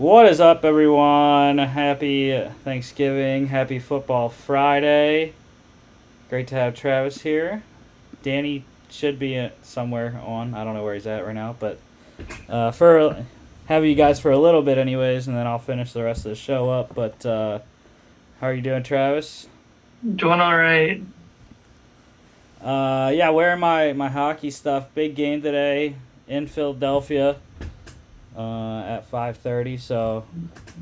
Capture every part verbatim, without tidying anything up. What is up, everyone? Happy Thanksgiving. Happy Football Friday. Great to have Travis here. Danny should be somewhere on. I don't know where he's at right now, but uh, for have you guys for a little bit anyways, and then I'll finish the rest of the show up. But uh, how are you doing, Travis? Doing all right. Uh, yeah, wearing my, my hockey stuff. Big game today in Philadelphia. Uh, at five thirty, so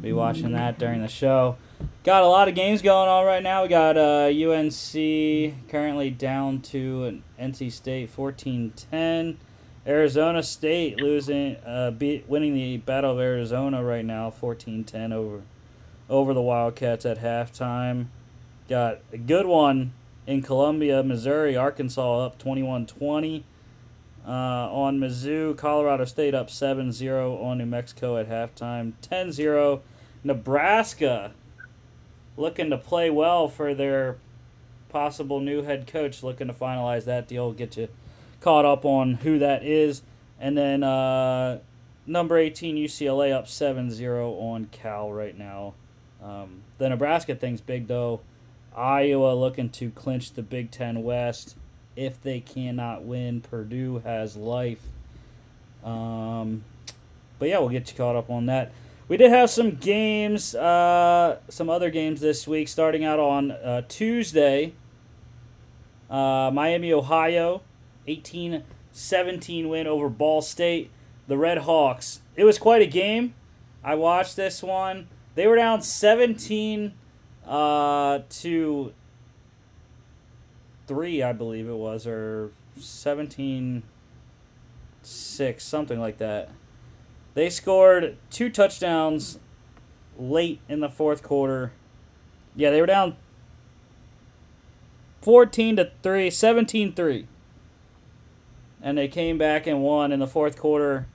be watching that during the show. Got a lot of games going on right now. We got uh, U N C currently down to N C State fourteen ten. Arizona State losing, uh, be, winning the Battle of Arizona right now, fourteen ten over over the Wildcats at halftime. Got a good one in Columbia, Missouri. Arkansas up twenty-one twenty. Uh, on Mizzou, Colorado State up seven zero on New Mexico at halftime, ten zero. Nebraska looking to play well for their possible new head coach, looking to finalize that deal, get you caught up on who that is. And then uh, number eighteen, U C L A up seven zero on Cal right now. Um, the Nebraska thing's big, though. Iowa looking to clinch the Big Ten West. If they cannot win, Purdue has life. Um, but yeah, we'll get you caught up on that. We did have some games, uh, some other games this week, starting out on uh, Tuesday. Uh, Miami, Ohio, eighteen seventeen win over Ball State. The Red Hawks. It was quite a game. I watched this one. They were down seventeen uh, to... three, I believe it was, or seventeen six, something like that. They scored two touchdowns late in the fourth quarter. Yeah, they were down fourteen to three, seventeen three. And they came back and won in the fourth quarter,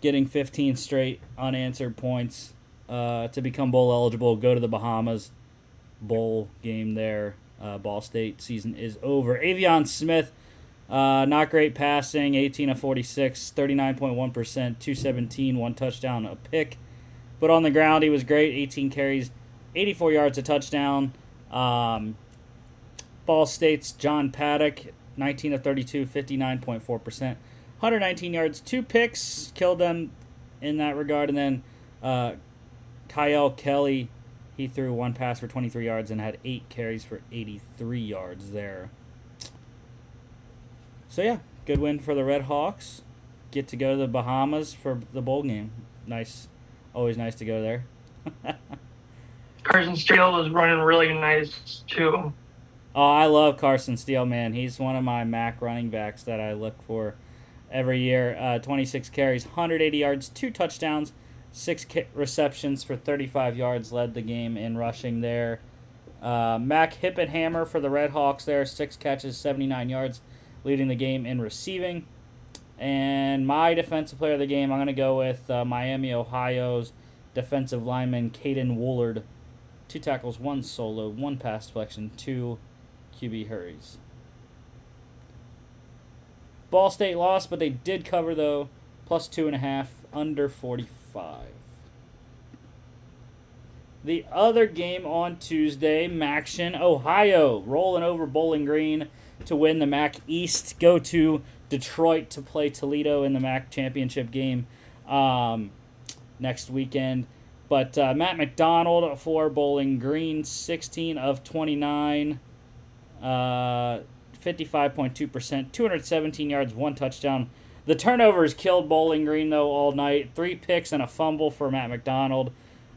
getting fifteen straight unanswered points uh, to become bowl eligible, go to the Bahamas, bowl game there. Uh, Ball State season is over. Avion Smith, uh, not great passing, eighteen of forty-six, thirty-nine point one percent, two seventeen, one touchdown, a pick. But on the ground, he was great, eighteen carries, eighty-four yards, a touchdown. Um, Ball State's John Paddock, nineteen of thirty-two, fifty-nine point four percent, one nineteen yards, two picks, killed them in that regard. And then uh, Kyle Kelly, he threw one pass for twenty-three yards and had eight carries for eighty-three yards there. So, yeah, good win for the Red Hawks. Get to go to the Bahamas for the bowl game. Nice. Always nice to go there. Carson Steele was running really nice, too. Oh, I love Carson Steele, man. He's one of my Mac running backs that I look for every year. Uh, twenty-six carries, one eighty yards, two touchdowns. Six receptions for thirty-five yards, led the game in rushing there. Uh, Mac Hippenhammer for the Red Hawks there, six catches, seventy-nine yards, leading the game in receiving. And my defensive player of the game, I'm going to go with uh, Miami, Ohio's defensive lineman, Caden Woolard. Two tackles, one solo, one pass deflection, two Q B hurries. Ball State lost, but they did cover, though, plus two and a half, under forty-four. Five. The other game on Tuesday, Maction, Ohio, rolling over Bowling Green to win the MAC East. Go to Detroit to play Toledo in the MAC championship game um, next weekend. But uh, Matt McDonald for Bowling Green, sixteen of twenty-nine, uh, fifty-five point two percent, two seventeen yards, one touchdown. The turnovers killed Bowling Green, though, all night. Three picks and a fumble for Matt McDonald.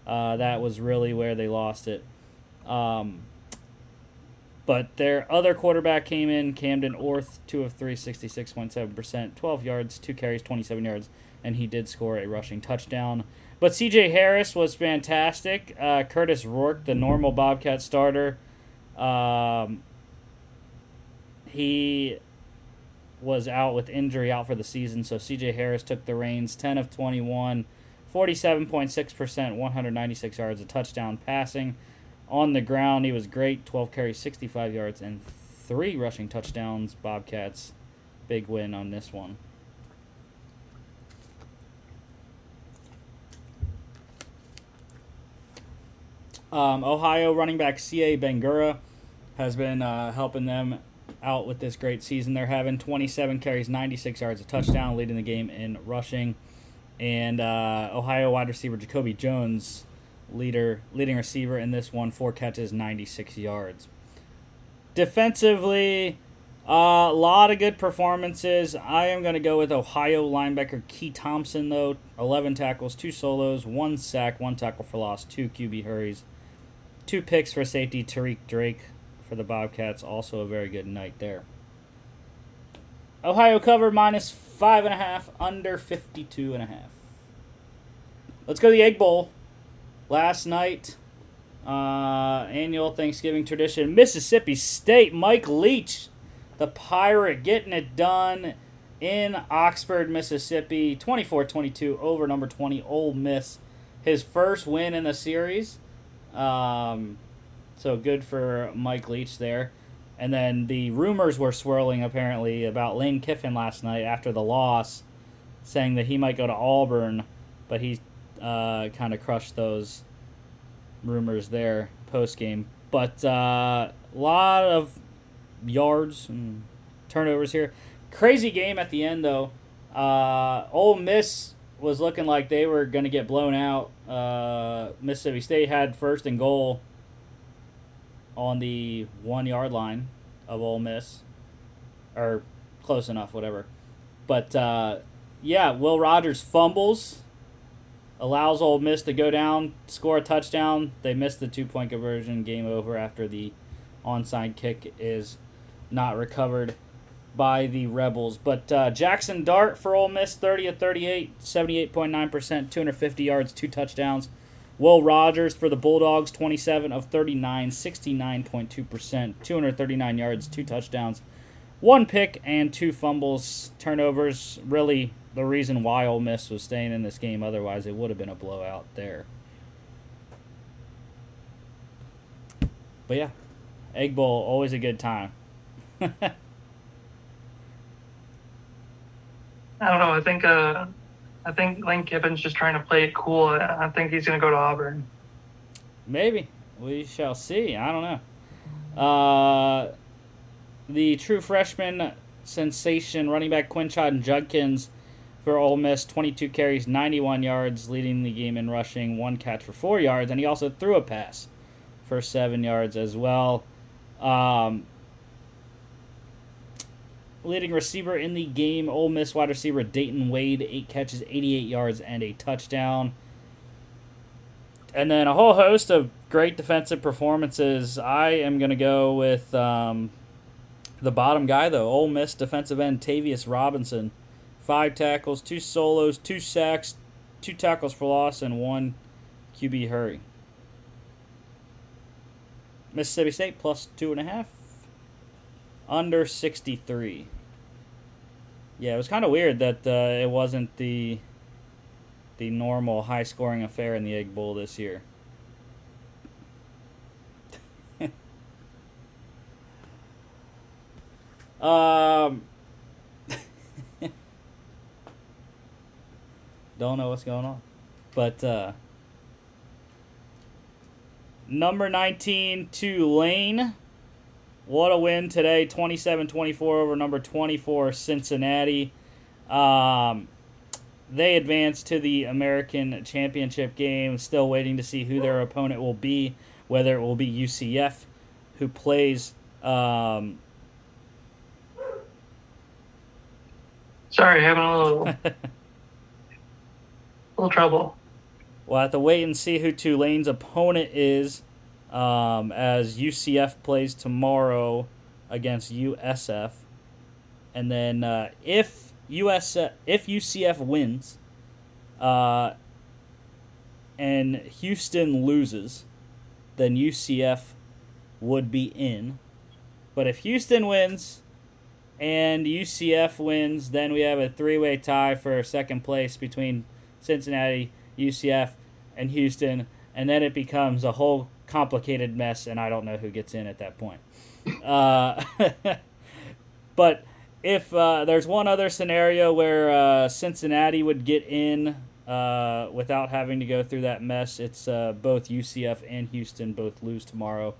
Uh, that was really where they lost it. Um, but their other quarterback came in, Camden Orth, two of three, sixty-six point seven percent, twelve yards, two carries, twenty-seven yards, and he did score a rushing touchdown. But C J. Harris was fantastic. Uh, Curtis Rourke, the normal Bobcat starter, um, he... was out with injury, out for the season, so C J. Harris took the reins, ten of twenty-one, forty-seven point six percent, one ninety-six yards, a touchdown passing. On the ground, he was great, twelve carries, sixty-five yards, and three rushing touchdowns. Bobcats, big win on this one. Um, Ohio running back C A. Bangura has been uh, helping them out with this great season. They're having twenty-seven carries, ninety-six yards, a touchdown, leading the game in rushing. And uh, Ohio wide receiver Jacoby Jones, leader leading receiver in this one, four catches, ninety-six yards. Defensively, a uh, lot of good performances. I am going to go with Ohio linebacker Key Thompson, though. eleven tackles, two solos, one sack, one tackle for loss, two Q B hurries, two picks for safety Tariq Drake for the Bobcats. Also a very good night there. Ohio cover minus five and a half, under fifty-two and a half. Let's go to the Egg Bowl. Last night, uh, annual Thanksgiving tradition, Mississippi State, Mike Leach, the Pirate, getting it done in Oxford, Mississippi, twenty-four twenty-two over number twenty Ole Miss. His first win in the series. Um, so good for Mike Leach there. And then the rumors were swirling, apparently, about Lane Kiffin last night after the loss, saying that he might go to Auburn, but he uh, kind of crushed those rumors there post-game. But a uh, lot of yards and turnovers here. Crazy game at the end, though. Uh, Ole Miss was looking like they were going to get blown out. Uh, Mississippi State had first and goal on the one-yard line of Ole Miss, or close enough, whatever. But, uh, yeah, Will Rogers fumbles, allows Ole Miss to go down, score a touchdown. They missed the two-point conversion, game over after the onside kick is not recovered by the Rebels. But uh, Jackson Dart for Ole Miss, thirty of thirty-eight, seventy-eight point nine percent, two hundred fifty yards, two touchdowns. Will Rogers for the Bulldogs, twenty-seven of thirty-nine, sixty-nine point two percent, two hundred thirty-nine yards, two touchdowns, one pick, and two fumbles. Turnovers, really the reason why Ole Miss was staying in this game. Otherwise, it would have been a blowout there. But, yeah, Egg Bowl, always a good time. I don't know. I think... Uh... I think Lane Kiffin's just trying to play it cool. I think he's going to go to Auburn. Maybe. We shall see. I don't know. Uh, the true freshman sensation running back Quinchot Judkins for Ole Miss, twenty-two carries, ninety-one yards, leading the game in rushing, one catch for four yards, and he also threw a pass for seven yards as well. Um, leading receiver in the game, Ole Miss wide receiver Dayton Wade, eight catches, eighty-eight yards, and a touchdown. And then a whole host of great defensive performances. I am going to go with um, the bottom guy, though. Ole Miss defensive end Tavius Robinson, five tackles, two solos, two sacks, two tackles for loss, and one Q B hurry. Mississippi State plus two and a half, under sixty-three. Yeah, it was kind of weird that uh, it wasn't the the normal high-scoring affair in the Egg Bowl this year. um, Don't know what's going on. But uh, number nineteen, Tulane. What a win today, twenty-seven twenty-four over number twenty-four, Cincinnati. Um, they advanced to the American Championship game, still waiting to see who their opponent will be, whether it will be U C F, who plays... Um... Sorry, having a little, little trouble. We'll have to wait and see who Tulane's opponent is. Um, as U C F plays tomorrow against U S F. And then uh, if U S F, if U C F wins uh, and Houston loses, then U C F would be in. But if Houston wins and U C F wins, then we have a three-way tie for second place between Cincinnati, U C F, and Houston. And then it becomes a whole complicated mess, and I don't know who gets in at that point. Uh, but if uh, there's one other scenario where uh, Cincinnati would get in uh, without having to go through that mess. It's uh, both U C F and Houston both lose tomorrow.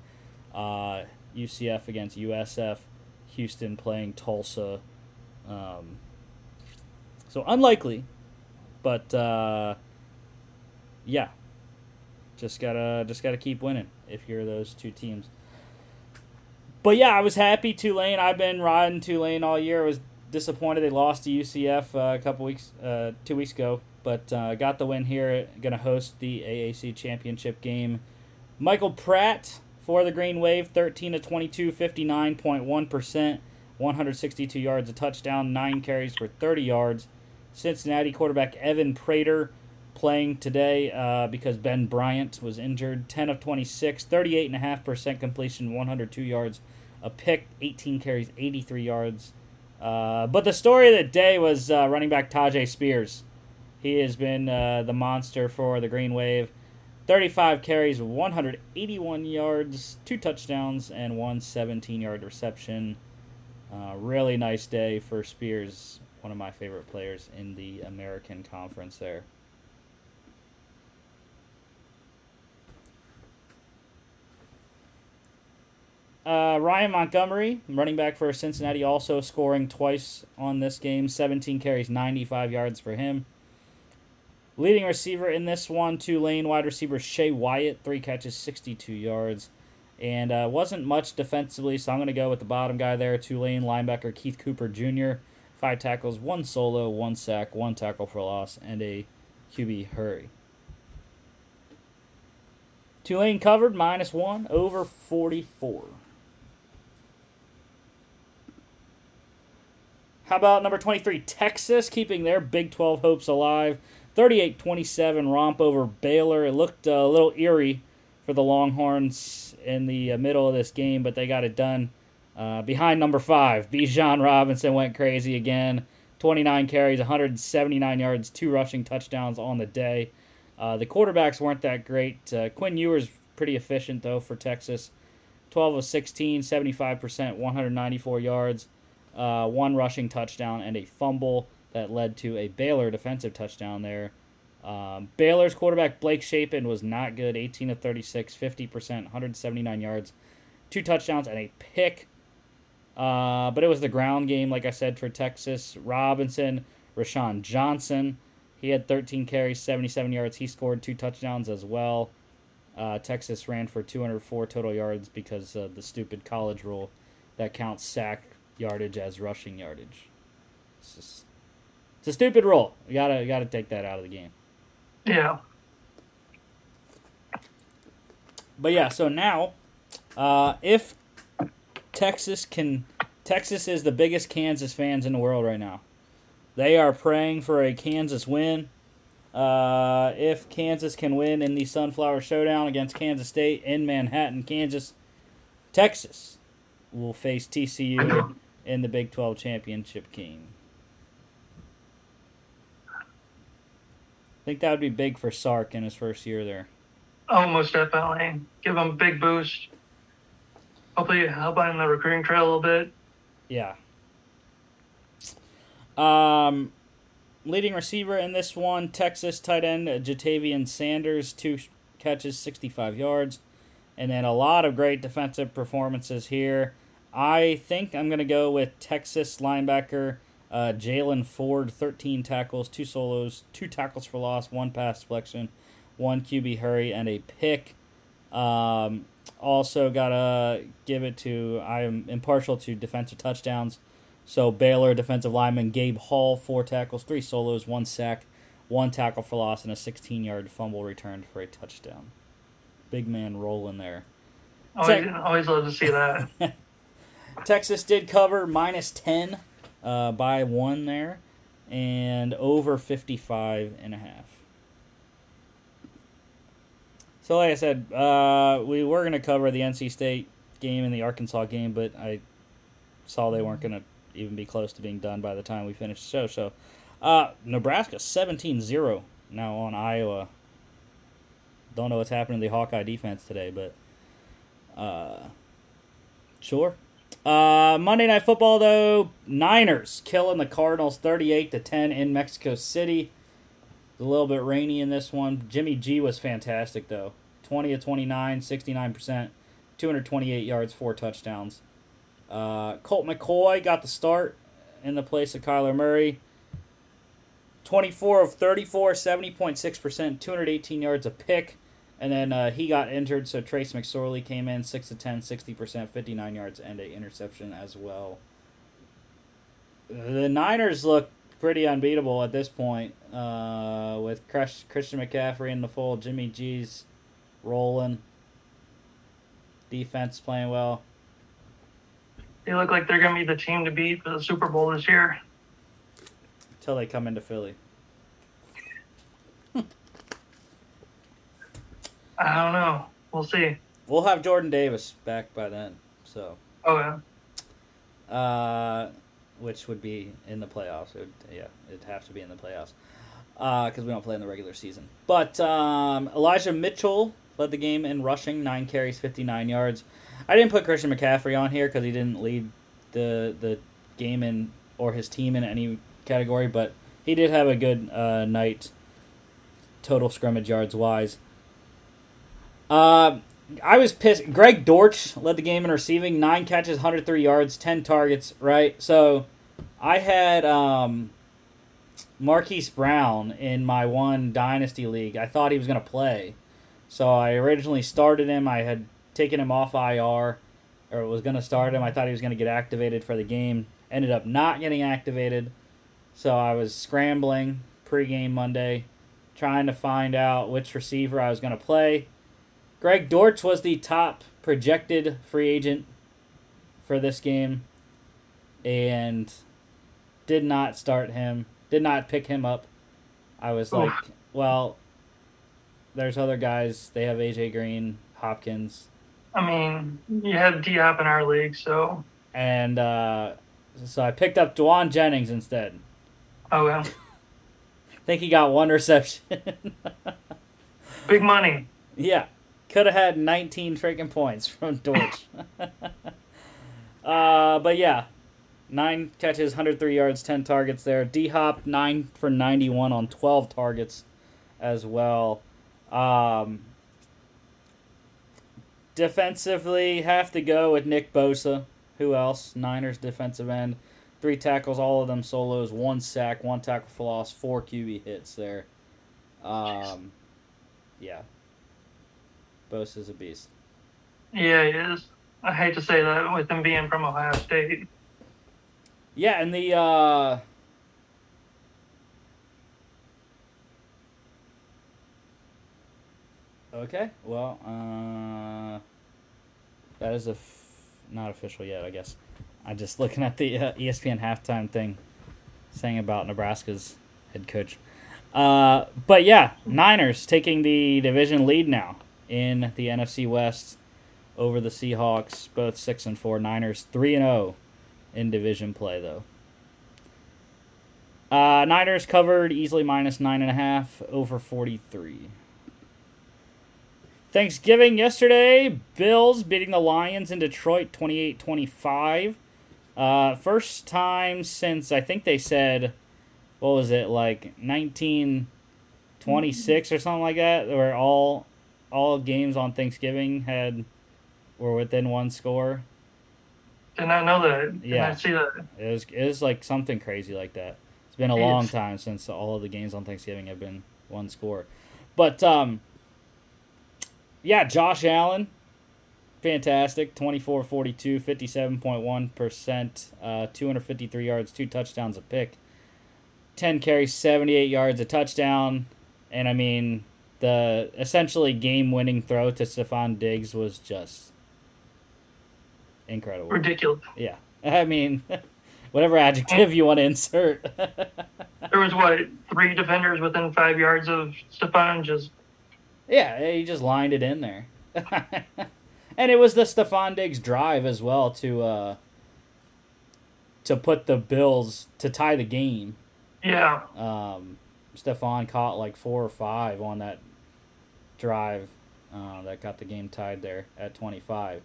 Uh, U C F against U S F, Houston playing Tulsa. Um, so unlikely, but uh, yeah, just gotta just gotta keep winning if you're those two teams. But yeah, I was happy Tulane. I've been riding Tulane all year. I was disappointed they lost to U C F uh, a couple weeks, uh, two weeks ago, but uh, got the win here. Gonna host the A A C championship game. Michael Pratt for the Green Wave, thirteen to twenty-two, fifty-nine point one percent, one hundred sixty-two yards, a touchdown, nine carries for thirty yards. Cincinnati quarterback Evan Prater playing today uh, because Ben Bryant was injured. ten of twenty-six, thirty-eight point five percent completion, one hundred two yards, a pick, eighteen carries, eighty-three yards. Uh, but the story of the day was uh, running back Tajay Spears. He has been uh, the monster for the Green Wave. thirty-five carries, one hundred eighty-one yards, two touchdowns, and one seventeen-yard reception. Uh, really nice day for Spears, one of my favorite players in the American Conference there. Uh, Ryan Montgomery, running back for Cincinnati, also scoring twice on this game. seventeen carries, ninety-five yards for him. Leading receiver in this one, Tulane wide receiver Shea Wyatt, three catches, sixty-two yards. And uh, wasn't much defensively, so I'm going to go with the bottom guy there, Tulane linebacker Keith Cooper Junior Five tackles, one solo, one sack, one tackle for loss, and a Q B hurry. Tulane covered, minus one, over forty-four. How about number twenty-three, Texas, keeping their Big twelve hopes alive. thirty-eight twenty-seven romp over Baylor. It looked a little eerie for the Longhorns in the middle of this game, but they got it done. Uh, behind number five, Bijan Robinson went crazy again. twenty-nine carries, one hundred seventy-nine yards, two rushing touchdowns on the day. Uh, the quarterbacks weren't that great. Uh, Quinn Ewers pretty efficient, though, for Texas. twelve of sixteen, seventy-five percent, one hundred ninety-four yards, uh, one rushing touchdown, and a fumble. That led to a Baylor defensive touchdown there. Um, Baylor's quarterback Blake Shapen was not good. eighteen of thirty-six, fifty percent, one hundred seventy-nine yards, two touchdowns and a pick. Uh, but it was the ground game, like I said, for Texas. Robinson, Rashawn Johnson, he had thirteen carries, seventy-seven yards. He scored two touchdowns as well. Uh, Texas ran for two hundred four total yards because of the stupid college rule that counts sack yardage as rushing yardage. It's just... It's a stupid rule. You gotta, you gotta take that out of the game. Yeah. But yeah, so now, uh, if Texas can, Texas is the biggest Kansas fans in the world right now. They are praying for a Kansas win. Uh, if Kansas can win in the Sunflower Showdown against Kansas State in Manhattan, Kansas, Texas will face T C U in the Big twelve championship game. I think that would be big for Sark in his first year there. Oh, most definitely. Give him a big boost. Hopefully help out in the recruiting trail a little bit. Yeah. Um, leading receiver in this one, Texas tight end Jatavian Sanders, two catches, sixty-five yards. And then a lot of great defensive performances here. I think I'm going to go with Texas linebacker Uh, Jalen Ford, thirteen tackles, two solos, two tackles for loss, one pass deflection, one Q B hurry, and a pick. Um, also got to give it to, I'm impartial to defensive touchdowns. So Baylor defensive lineman Gabe Hall, four tackles, three solos, one sack, one tackle for loss, and a sixteen-yard fumble returned for a touchdown. Big man rolling there. Always, Te- always love to see that. Texas did cover minus ten. Uh, by one there, and over fifty-five and a half. So like I said, uh, we were going to cover the N C State game and the Arkansas game, but I saw they weren't going to even be close to being done by the time we finished the show. So uh, Nebraska seventeen zero now on Iowa. Don't know what's happening to the Hawkeye defense today, but uh, sure. Uh, Monday Night Football, though, Niners killing the Cardinals thirty-eight to ten in Mexico City. It's a little bit rainy in this one. Jimmy G was fantastic, though. twenty of twenty-nine, sixty-nine percent, two hundred twenty-eight yards, four touchdowns. Uh, Colt McCoy got the start in the place of Kyler Murray. twenty-four of thirty-four, seventy point six percent, two hundred eighteen yards a pick. And then uh, he got injured, so Trace McSorley came in, six of ten, sixty percent, fifty-nine yards, and an interception as well. The Niners look pretty unbeatable at this point uh, with Christian McCaffrey in the fold. Jimmy G's rolling. Defense playing well. They look like they're going to be the team to beat for the Super Bowl this year. Until they come into Philly. I don't know. We'll see. We'll have Jordan Davis back by then. So. Oh, yeah. Uh, which would be in the playoffs. It would, yeah, it'd have to be in the playoffs because uh, we don't play in the regular season. But um, Elijah Mitchell led the game in rushing, nine carries, fifty-nine yards. I didn't put Christian McCaffrey on here because he didn't lead the the game in or his team in any category, but he did have a good uh, night total scrimmage yards-wise. Uh, I was pissed. Greg Dortch led the game in receiving, nine catches, one hundred three yards, ten targets, right? So I had um, Marquise Brown in my one dynasty league. I thought he was going to play. So I originally started him. I had taken him off I R, or was going to start him. I thought he was going to get activated for the game. Ended up not getting activated. So I was scrambling pregame Monday, trying to find out which receiver I was going to play. Greg Dortch was the top projected free agent for this game and did not start him, did not pick him up. I was oh. like, well, there's other guys. They have A J Green, Hopkins. I mean, you have D-hop in our league, so. And uh, so I picked up Dwan Jennings instead. Oh, well. I think he got one reception. Big money. Yeah. Could have had nineteen freaking points from Dortch. uh, but yeah, nine catches, one hundred three yards, ten targets there. D-hop, nine for ninety-one on twelve targets as well. Um, defensively, have to go with Nick Bosa. Who else? Niners defensive end. Three tackles, all of them solos, one sack, one tackle for loss, four Q B hits there. Um, yeah. Bosa's a beast. Yeah, he is. I hate to say that with him being from Ohio State. Yeah, and the uh, okay, well, uh, that is a f- not official yet, I guess. I'm just looking at the uh, E S P N halftime thing, saying about Nebraska's head coach. Uh, but yeah, Niners taking the division lead now. In the N F C West over the Seahawks, both six and four. Niners three and oh in division play, though. Uh, Niners covered easily minus nine and a half, over forty-three. Thanksgiving yesterday, Bills beating the Lions in Detroit twenty-eight twenty-five. Uh, first time since, I think they said, what was it, like nineteen twenty-six or something like that, where all... all games on Thanksgiving had were within one score. Did not know that. Did yeah. not see that. It was, it was like something crazy like that. It's been a long time since all of the games on Thanksgiving have been one score. But, um, yeah, Josh Allen, fantastic. twenty-four forty-two, fifty-seven point one percent, uh, two hundred fifty-three yards, two touchdowns, a pick. ten carries, seventy-eight yards, a touchdown. And, I mean... the essentially game-winning throw to Stefon Diggs was just incredible. Ridiculous. Yeah. I mean, whatever adjective you want to insert. There was, what, three defenders within five yards of Stefon just... Yeah, he just lined it in there. And it was the Stefon Diggs drive as well to, uh, to put the Bills to tie the game. Yeah. Um... Stefon caught like four or five on that drive uh, that got the game tied there at twenty-five.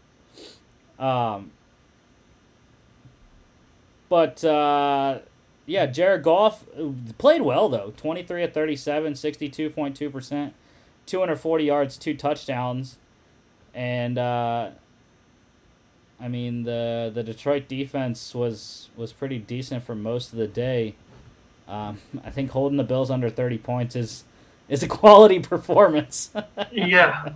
Um, but, uh, Yeah, Jared Goff played well, though. twenty-three of thirty-seven, sixty-two point two percent, two hundred forty yards, two touchdowns. And, uh, I mean, the the Detroit defense was, was pretty decent for most of the day. Um, I think holding the Bills under thirty points is, is a quality performance. Yeah.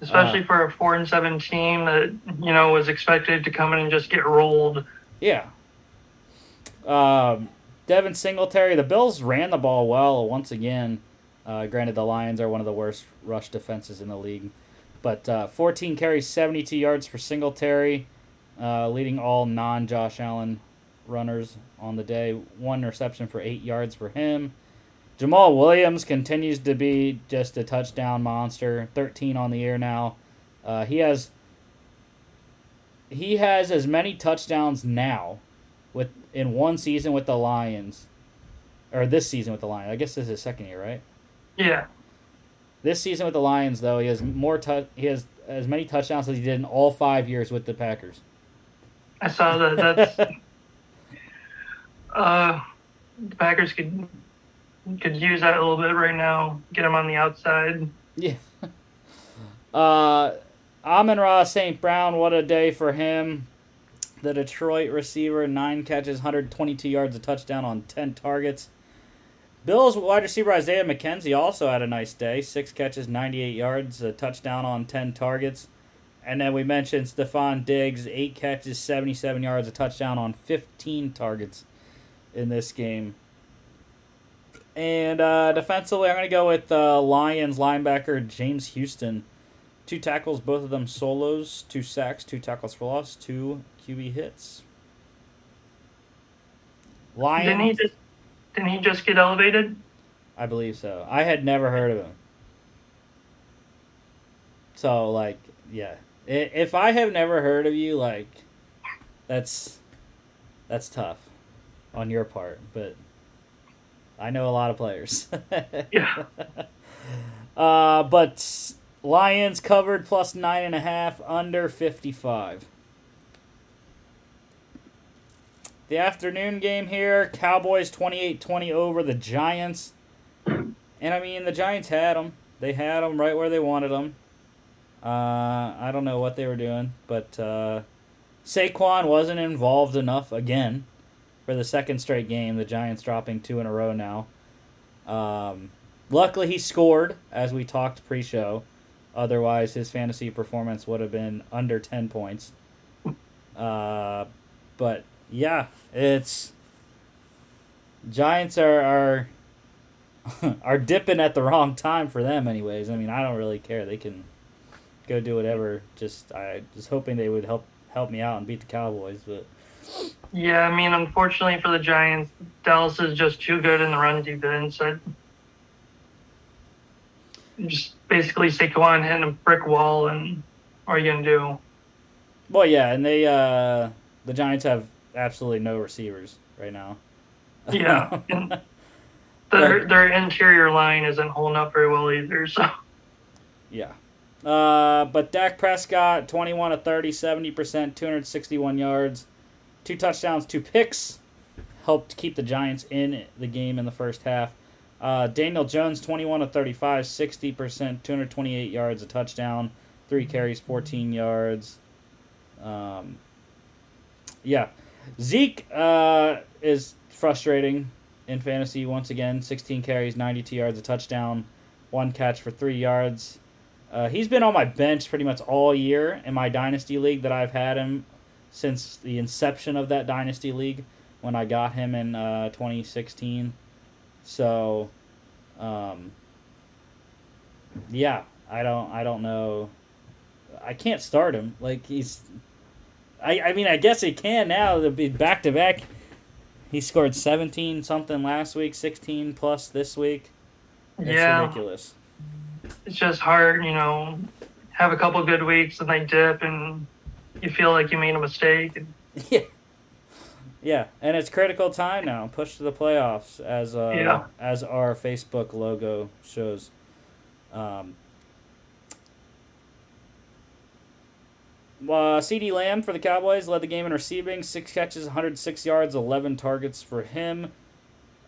Especially uh, for a four and seven team that, you know, was expected to come in and just get rolled. Yeah. Um, Devin Singletary, the Bills ran the ball well once again. Uh, granted, the Lions are one of the worst rush defenses in the league. But uh, fourteen carries, seventy-two yards for Singletary, uh, leading all non-Josh Allen runners on the day. One reception for eight yards for him. Jamal Williams continues to be just a touchdown monster, thirteen on the year now. Uh, he has he has as many touchdowns now with in one season with the Lions, or this season with the Lions. I guess this is his second year, right? Yeah. This season with the Lions, though, he has more tu- he has as many touchdowns as he did in all five years with the Packers. I saw that. That's uh, the Packers could could use that a little bit right now. Get him on the outside. Yeah. Uh, Amon-Ra Saint Brown, what a day for him. The Detroit receiver, nine catches, one hundred twenty-two yards, a touchdown on ten targets. Bills wide receiver Isaiah McKenzie also had a nice day. Six catches, ninety-eight yards, a touchdown on ten targets. And then we mentioned Stefon Diggs, eight catches, seventy-seven yards, a touchdown on fifteen targets in this game. And uh, defensively, I'm going to go with uh, Lions linebacker James Houston. Two tackles, both of them solos, two sacks, two tackles for loss, two Q B hits. Lions. Didn't he just, didn't he just get elevated? I believe so. I had never heard of him. So, like, yeah. If I have never heard of you, like, that's that's tough on your part, but I know a lot of players. Yeah. Uh, but Lions covered plus nine and a half, under fifty-five. The afternoon game here, Cowboys twenty-eight twenty over the Giants. And, I mean, the Giants had them. They had them right where they wanted them. Uh, I don't know what they were doing, but uh, Saquon wasn't involved enough again. For the second straight game, the Giants dropping two in a row now. Um, luckily, he scored, as we talked pre-show. Otherwise, his fantasy performance would have been under ten points. Uh, but, yeah, it's... Giants are are, are dipping at the wrong time for them anyways. I mean, I don't really care. They can go do whatever. Just I just hoping they would help help me out and beat the Cowboys, but... Yeah, I mean, unfortunately for the Giants, Dallas is just too good in the run defense. I just basically Saquon hitting a brick wall, and what are you going to do? Well, yeah, and they uh, the Giants have absolutely no receivers right now. Yeah, and their, their interior line isn't holding up very well either, so. Yeah. Uh, but Dak Prescott, twenty-one of thirty, seventy percent, two hundred sixty-one yards. Two touchdowns, two picks, helped keep the Giants in the game in the first half. Uh, Daniel Jones, twenty-one of thirty-five, sixty percent, two hundred twenty-eight yards, a touchdown, three carries, fourteen yards. Um, yeah. Zeke uh, is frustrating in fantasy once again. sixteen carries, ninety-two yards, a touchdown, one catch for three yards. Uh, he's been on my bench pretty much all year in my dynasty league that I've had him. Since the inception of that dynasty league, when I got him in uh, twenty sixteen, so um, yeah, I don't, I don't know, I can't start him. Like he's, I, I mean, I guess he can now. It'll be back to back. He scored seventeen something last week, sixteen plus this week. It's yeah. ridiculous. It's just hard, you know. Have a couple good weeks and they dip and. You feel like you made a mistake. And... Yeah. Yeah, and it's critical time now. Push to the playoffs, as uh, yeah. as our Facebook logo shows. Um, Uh, CeeDee Lamb for the Cowboys led the game in receiving. Six catches, one hundred six yards, eleven targets for him.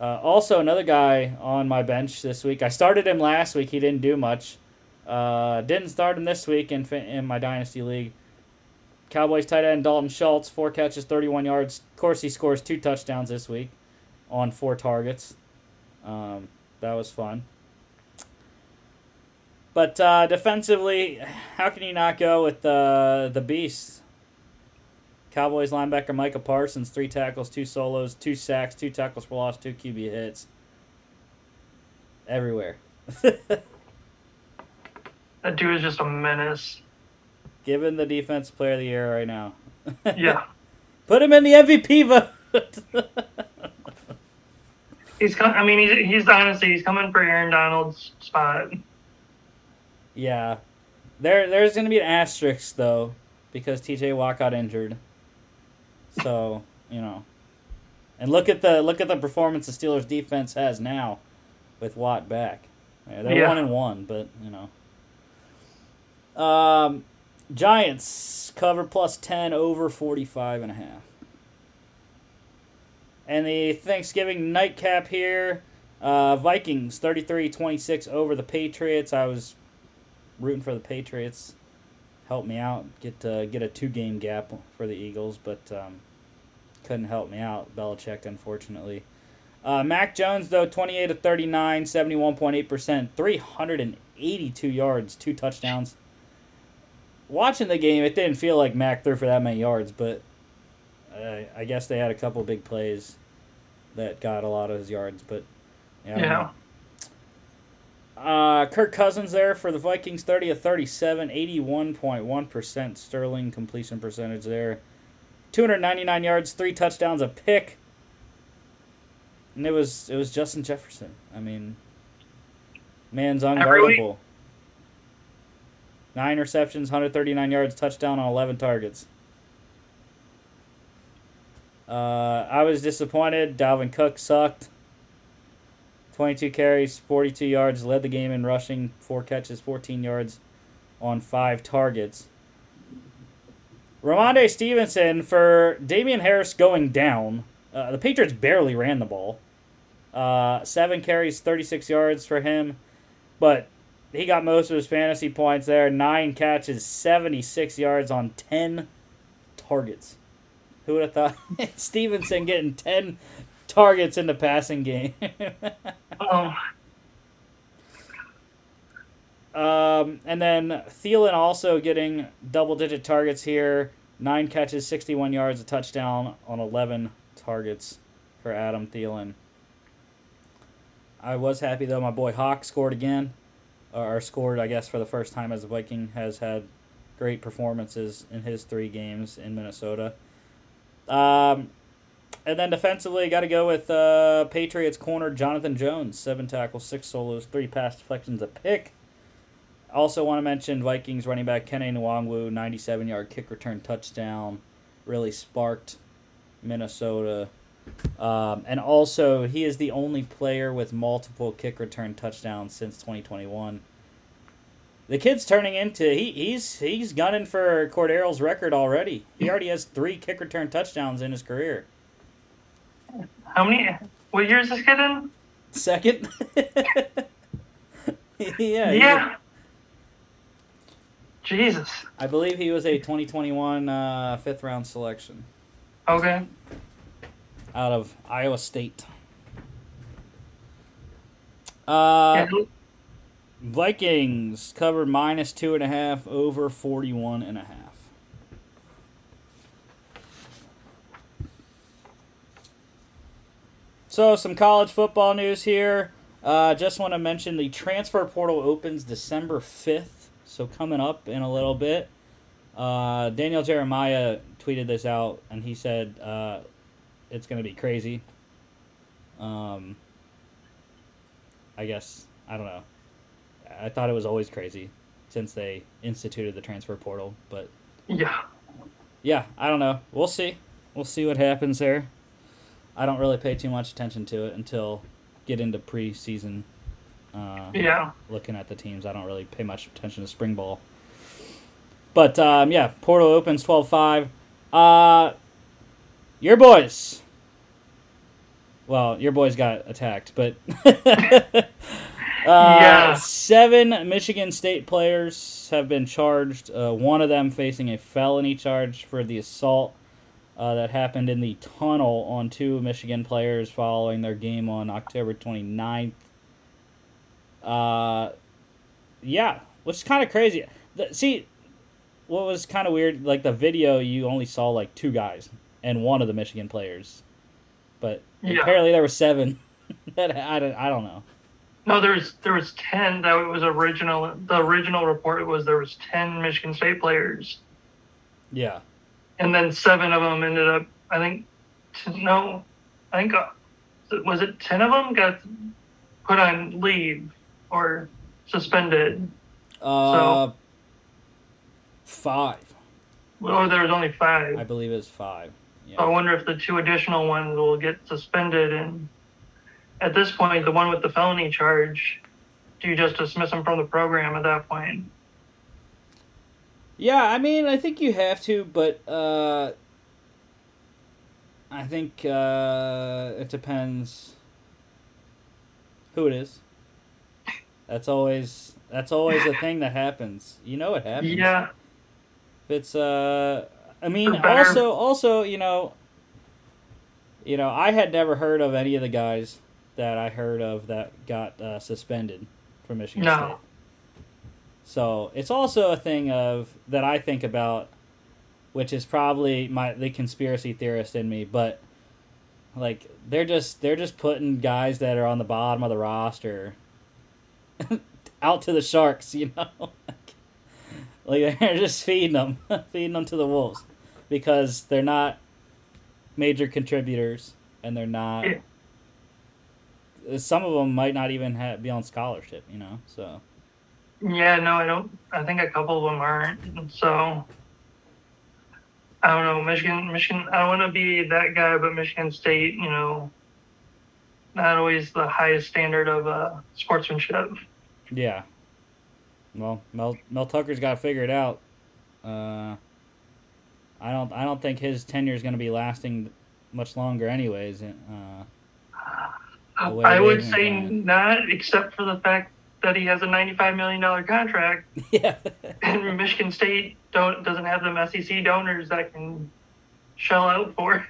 Uh, also, another guy on my bench this week. I started him last week. He didn't do much. Uh, didn't start him this week in, in my Dynasty League. Cowboys tight end Dalton Schultz, four catches, thirty-one yards. Of course, he scores two touchdowns this week on four targets. Um, that was fun. But uh, defensively, how can you not go with uh, the beast? Cowboys linebacker Micah Parsons, three tackles, two solos, two sacks, two tackles for loss, two Q B hits. Everywhere. That dude is just a menace. Give him the defensive player of the year right now. Yeah. Put him in the M V P vote. He's com- I mean, he's, he's honestly, he's coming for Aaron Donald's spot. Yeah, there there's gonna be an asterisk though because T J Watt got injured. So you know, and look at the look at the performance the Steelers defense has now with Watt back. Yeah, they're yeah. one and one, but you know, um, Giants cover plus ten over forty five and a half. And the Thanksgiving nightcap here, uh, Vikings thirty-three twenty-six over the Patriots. I was rooting for the Patriots, helped me out, get uh, get a two-game gap for the Eagles, but um, couldn't help me out, Belichick, unfortunately. Uh, Mac Jones, though, twenty-eight of thirty-nine, seventy-one point eight percent, three hundred eighty-two yards, two touchdowns. Watching the game, it didn't feel like Mac threw for that many yards, but uh, I guess they had a couple big plays that got a lot of his yards, but yeah. yeah. Uh, Kirk Cousins there for the Vikings, thirty of thirty-seven, eighty-one point one percent Sterling completion percentage there. two hundred ninety-nine yards, three touchdowns, a pick. And it was it was Justin Jefferson. I mean, man's unguardable. Nine receptions, one hundred thirty-nine yards, touchdown on eleven targets. Uh, I was disappointed. Dalvin Cook sucked. twenty-two carries, forty-two yards, led the game in rushing, four catches, fourteen yards on five targets. Ramondre Stevenson for Damian Harris going down. Uh, the Patriots barely ran the ball. Uh, seven carries, thirty-six yards for him, but he got most of his fantasy points there. Nine catches, seventy-six yards on ten targets. Who would have thought Stevenson getting ten targets in the passing game? Oh. Um, and then Thielen also getting double-digit targets here. Nine catches, sixty-one yards, a touchdown on eleven targets for Adam Thielen. I was happy, though. My boy Hawk scored again. Or scored, I guess, for the first time as a Viking. Has had great performances in his three games in Minnesota. Um... And then defensively, got to go with uh, Patriots corner Jonathan Jones. Seven tackles, six solos, three pass deflections, a pick. Also want to mention Vikings running back Kenne Nwanwu, ninety-seven-yard kick return touchdown. Really sparked Minnesota. Um, and also, he is the only player with multiple kick return touchdowns since twenty twenty-one. The kid's turning into, he, he's he's gunning for Cordarrelle's record already. He already has three kick return touchdowns in his career. How many? What year is this kid in? Second. yeah. Yeah. Was, Jesus. I believe he was a twenty twenty-one uh, fifth round selection. Okay. Out of Iowa State. Uh, yeah. Vikings covered minus two and a half over forty-one and a half. So, some college football news here. Uh, just want to mention the transfer portal opens December fifth, so coming up in a little bit. Uh, Daniel Jeremiah tweeted this out, and he said uh, it's going to be crazy. Um, I guess, I don't know. I thought it was always crazy since they instituted the transfer portal, but... Yeah. Yeah, I don't know. We'll see. We'll see what happens there. I don't really pay too much attention to it until get into preseason. Uh, yeah. Looking at the teams, I don't really pay much attention to spring ball. But, um, yeah, portal opens twelve five. Uh, your boys. Well, your boys got attacked, but... uh, yeah. Seven Michigan State players have been charged, uh, one of them facing a felony charge for the assault uh, that happened in the tunnel on two Michigan players following their game on October twenty-ninth. Uh, yeah, which is kind of crazy. The, see... What was kind of weird, like the video, you only saw like two guys and one of the Michigan players, but yeah. apparently there were seven. that I don't, I don't know. No, there was there was ten. That was original. The original report was there was ten Michigan State players. Yeah, and then seven of them ended up. I think no, I think uh, was it ten of them got put on leave or suspended. Uh. So, Five. Oh, there was only five. I believe it was five. Yeah. I wonder if the two additional ones will get suspended. And at this point, the one with the felony charge, do you just dismiss him from the program at that point? Yeah, I mean, I think you have to, but uh, I think uh, it depends who it is. That's always that's always a thing that happens. You know it happens. Yeah. It's, uh, I mean, also, also, you know, you know, I had never heard of any of the guys that I heard of that got uh, suspended from Michigan no. State. So it's also a thing of that I think about, which is probably my the conspiracy theorist in me, but like they're just they're just putting guys that are on the bottom of the roster out to the sharks, you know. Like, they're just feeding them, feeding them to the wolves, because they're not major contributors, and they're not. Yeah. Some of them might not even have, be on scholarship, you know. So. Yeah, no, I don't. I think a couple of them aren't. So, I don't know, Michigan. Michigan. I don't want to be that guy, but Michigan State, you know, not always the highest standard of uh, sportsmanship. Yeah. Well, Mel Mel Tucker's got to figure it out. Uh, I don't I don't think his tenure is going to be lasting much longer, anyways. Uh, I would say not, except for the fact that he has a ninety-five million dollars contract. Yeah. And Michigan State don't doesn't have them S E C donors that can shell out for.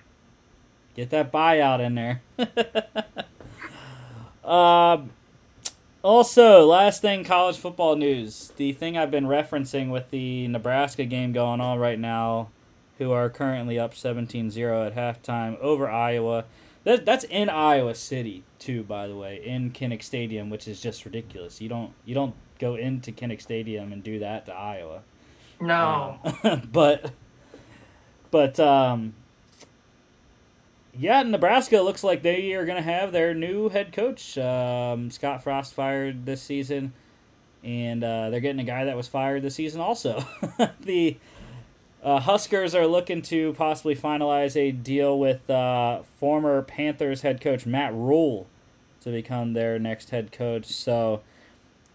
Get that buyout in there. um. Also, last thing, college football news. The thing I've been referencing with the Nebraska game going on right now, who are currently up seventeen zero at halftime over Iowa. That, that's in Iowa City, too, by the way, in Kinnick Stadium, which is just ridiculous. You don't you don't go into Kinnick Stadium and do that to Iowa. No. Um, but, but um, yeah, Nebraska looks like they are going to have their new head coach. Um, Scott Frost fired this season, and uh, they're getting a guy that was fired this season also. The uh, Huskers are looking to possibly finalize a deal with uh, former Panthers head coach Matt Rhule to become their next head coach. So,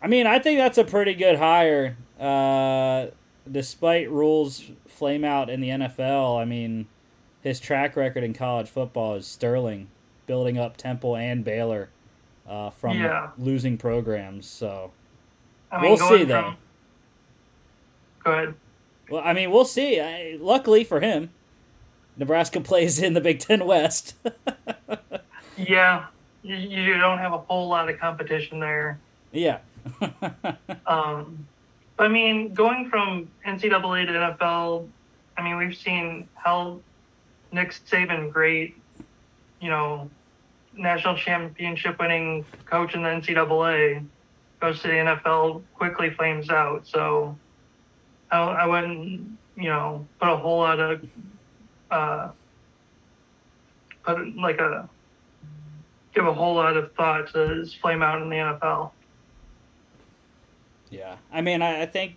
I mean, I think that's a pretty good hire. Uh, despite Rhule's flame out in the N F L, I mean... his track record in college football is sterling, building up Temple and Baylor uh, from yeah. losing programs. So I mean, we'll see, from... though. Go ahead. Well, I mean, we'll see. I, luckily for him, Nebraska plays in the Big Ten West. yeah, you, you don't have a whole lot of competition there. Yeah. um, I mean, going from N C double A to N F L, I mean, we've seen how. Nick Saban, great, you know, national championship winning coach in the N C double A, goes to the N F L, quickly flames out. So I, I wouldn't, you know, put a whole lot of, uh, put like a, give a whole lot of thought to his flame out in the N F L. Yeah. I mean, I, I think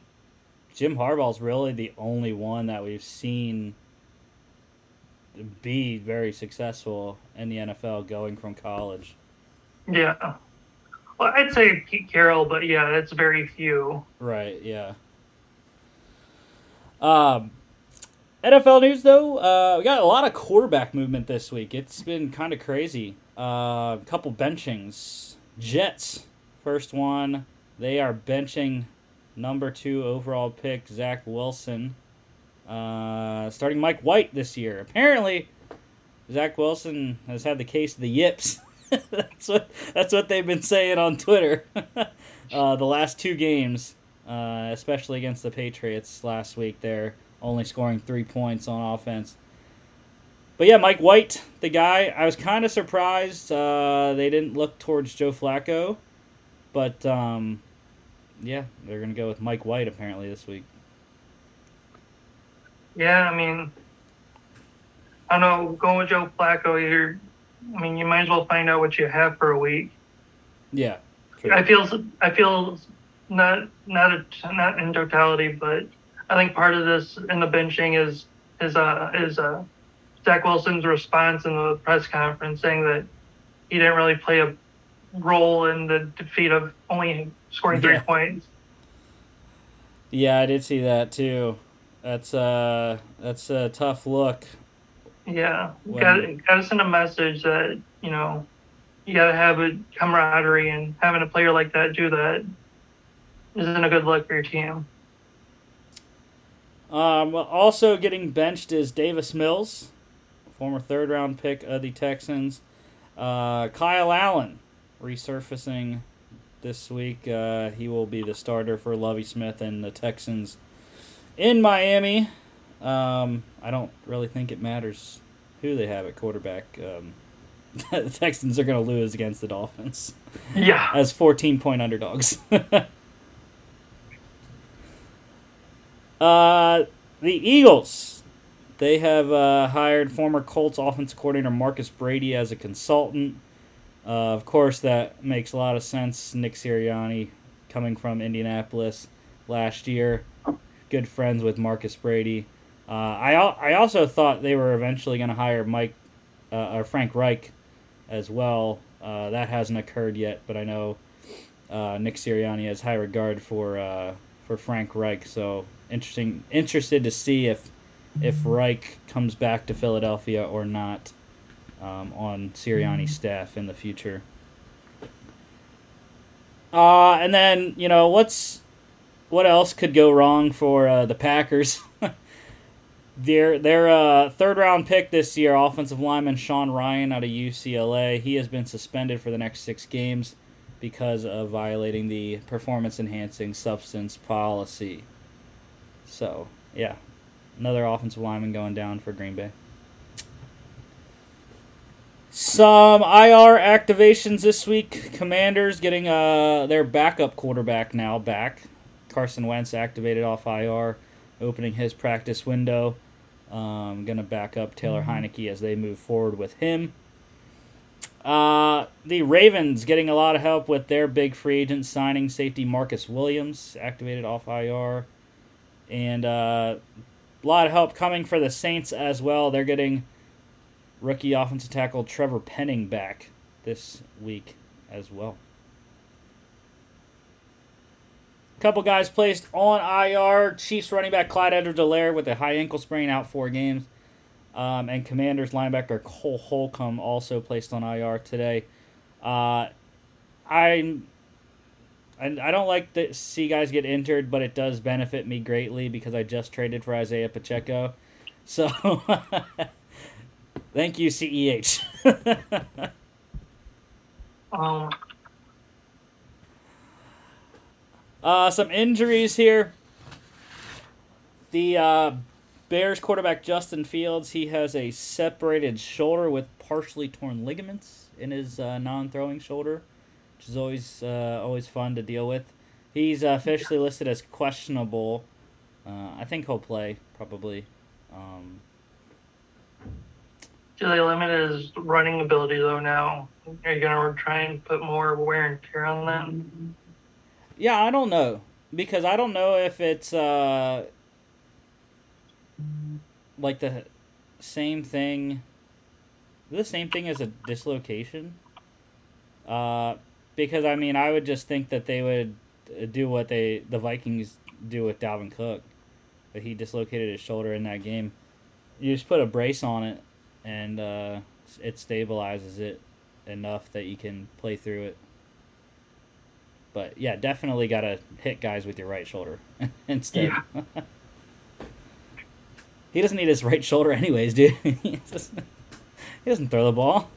Jim Harbaugh's really the only one that we've seen be very successful in the N F L going from college. Yeah. Well, I'd say Pete Carroll, but yeah, that's very few. Right, yeah. Um, N F L news, though, uh, we got a lot of quarterback movement this week. It's been kind of crazy. Uh, a couple benchings. Jets, first one. They are benching number two overall pick, Zach Wilson. Uh, starting Mike White this year. Apparently, Zach Wilson has had the case of the yips. that's what that's what they've been saying on Twitter. uh, the last two games, uh, especially against the Patriots last week, they're only scoring three points on offense. But yeah, Mike White, the guy, I was kind of surprised uh, they didn't look towards Joe Flacco. But, um, yeah, they're going to go with Mike White apparently this week. Yeah, I mean, I don't know, going with Joe Flacco here, I mean, you might as well find out what you have for a week. Yeah. True. I feel, I feel not not a, not in totality, but I think part of this in the benching is is uh, is uh, Zach Wilson's response in the press conference saying that he didn't really play a role in the defeat of only scoring three yeah. points. Yeah, I did see that too. That's uh that's a tough look. Yeah, gotta gotta send a message that, you know, you gotta have a camaraderie, and having a player like that do that isn't a good look for your team. Um, also getting benched is Davis Mills, former third round pick of the Texans. Uh, Kyle Allen resurfacing this week. Uh, he will be the starter for Lovie Smith and the Texans in Miami. Um, I don't really think it matters who they have at quarterback. Um, the Texans are going to lose against the Dolphins. Yeah. As fourteen-point underdogs. uh, the Eagles, they have uh, hired former Colts offensive coordinator Marcus Brady as a consultant. Uh, of course, that makes a lot of sense. Nick Sirianni coming from Indianapolis last year. Good friends with Marcus Brady. Uh, I I also thought they were eventually going to hire Mike uh, or Frank Reich as well. Uh, that hasn't occurred yet, but I know uh, Nick Sirianni has high regard for uh, for Frank Reich. So interesting, interested to see if if Reich comes back to Philadelphia or not um, on Sirianni's staff in the future. Uh, and then you know what's what else could go wrong for uh, the Packers? Their their uh, third-round pick this year, offensive lineman Sean Ryan out of U C L A, he has been suspended for the next six games because of violating the performance-enhancing substance policy. So, yeah, another offensive lineman going down for Green Bay. Some I R activations this week. Commanders getting uh, their backup quarterback now back. Carson Wentz activated off I R, opening his practice window. Um, going to back up Taylor Heineke as they move forward with him. Uh, the Ravens getting a lot of help with their big free agent signing, safety Marcus Williams, activated off I R. And uh, a lot of help coming for the Saints as well. They're getting rookie offensive tackle Trevor Penning back this week as well. Couple guys placed on I R. Chiefs running back Clyde Edwards-Helaire with a high ankle sprain, out four games. Um, and Commanders linebacker Cole Holcomb also placed on I R today. Uh, I, I I don't like to see guys get injured, but it does benefit me greatly because I just traded for Isaiah Pacheco. So, thank you, C E H. um. Uh, some injuries here. The uh, Bears quarterback Justin Fields, he has a separated shoulder with partially torn ligaments in his uh, non-throwing shoulder, which is always uh, always fun to deal with. He's uh, officially listed as questionable. Uh, I think he'll play, probably. Um, Do they limit his running ability, though, now? Are you going to try and put more wear and tear on that? Yeah, I don't know, because I don't know if it's uh, like the same thing, the same thing as a dislocation. Uh, because I mean, I would just think that they would do what they the Vikings do with Dalvin Cook, but he dislocated his shoulder in that game. You just put a brace on it, and uh, it stabilizes it enough that you can play through it. But, yeah, definitely got to hit guys with your right shoulder instead. Yeah. He doesn't need his right shoulder anyways, dude. he, just, he doesn't throw the ball.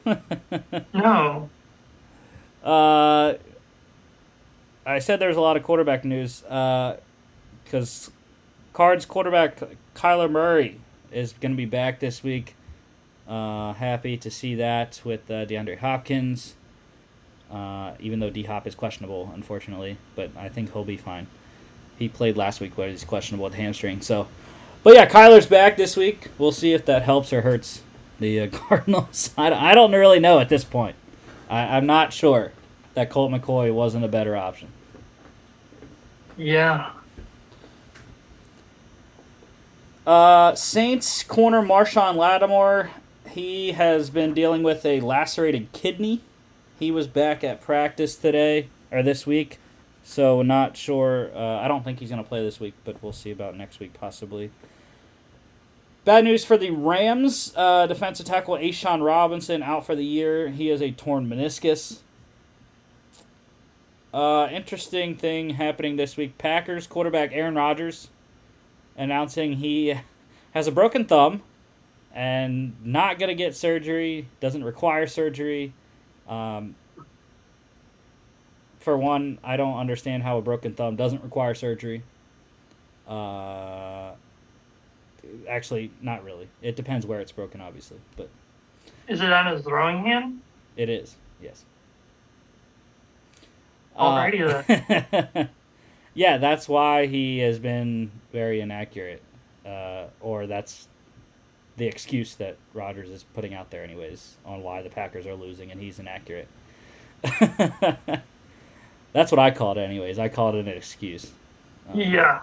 No. Uh, I said there's a lot of quarterback news because uh, Cards quarterback Kyler Murray is going to be back this week. Uh, happy to see that with uh, DeAndre Hopkins. Uh, even though D-hop is questionable, unfortunately, but I think he'll be fine. He played last week where he's questionable with hamstring. So, but yeah, Kyler's back this week. We'll see if that helps or hurts the uh, Cardinals. I, I don't really know at this point. I, I'm not sure that Colt McCoy wasn't a better option. Yeah. Uh, Saints corner Marshawn Lattimore. He has been dealing with a lacerated kidney. He was back at practice today, or this week, so not sure. Uh, I don't think he's going to play this week, but we'll see about next week, possibly. Bad news for the Rams. Uh, defensive tackle Ashawn Robinson out for the year. He has a torn meniscus. Uh, interesting thing happening this week. Packers quarterback Aaron Rodgers announcing he has a broken thumb and not going to get surgery, doesn't require surgery. Um, for one, I don't understand how a broken thumb doesn't require surgery. Uh, actually, not really. It depends where it's broken, obviously. But is it on his throwing hand? It is, yes. Alrighty then. Uh, yeah, that's why he has been very inaccurate. Uh, or that's the excuse that Rodgers is putting out there anyways on why the Packers are losing and he's inaccurate. That's what I called it anyways. I called it an excuse. Um, yeah.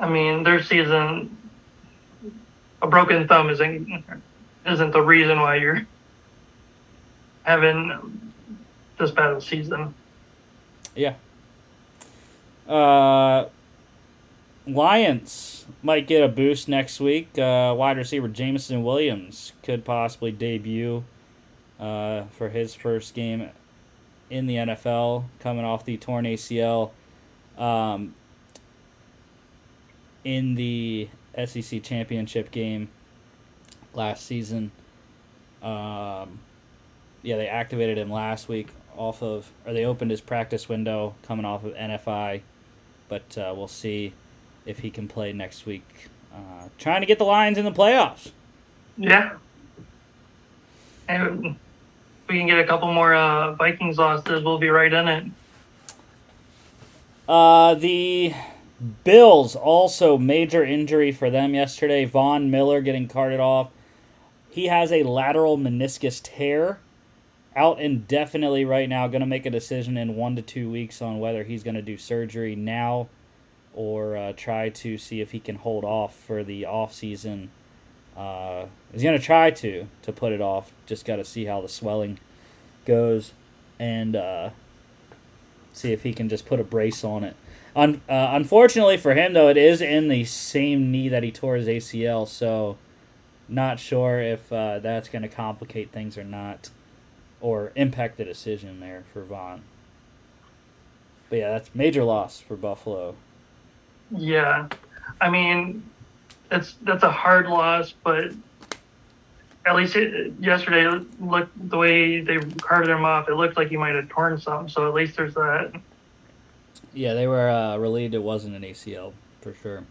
I mean, their season, a broken thumb isn't, isn't the reason why you're having this bad of a season. Yeah. Uh... Lions might get a boost next week. Uh, wide receiver Jameson Williams could possibly debut uh, for his first game in the N F L, coming off the torn A C L um, in the S E C championship game last season. Um, yeah, they activated him last week off of, or they opened his practice window coming off of N F I, but uh, we'll see if he can play next week. Uh, trying to get the Lions in the playoffs. Yeah. And we can get a couple more uh, Vikings losses, we'll be right in it. Uh, the Bills, also major injury for them yesterday. Von Miller getting carted off. He has a lateral meniscus tear. Out indefinitely right now. Going to make a decision in one to two weeks on whether he's going to do surgery now or uh, try to see if he can hold off for the offseason. Uh, he's going to try to, to put it off. Just got to see how the swelling goes and uh, see if he can just put a brace on it. Un- uh, unfortunately for him, though, it is in the same knee that he tore his A C L, so not sure if uh, that's going to complicate things or not or impact the decision there for Vaughn. But, yeah, that's major loss for Buffalo. Yeah, I mean, that's that's a hard loss, but at least it, yesterday, looked the way they carted him off, it looked like he might have torn something, so at least there's that. Yeah, they were uh, relieved it wasn't an A C L, for sure.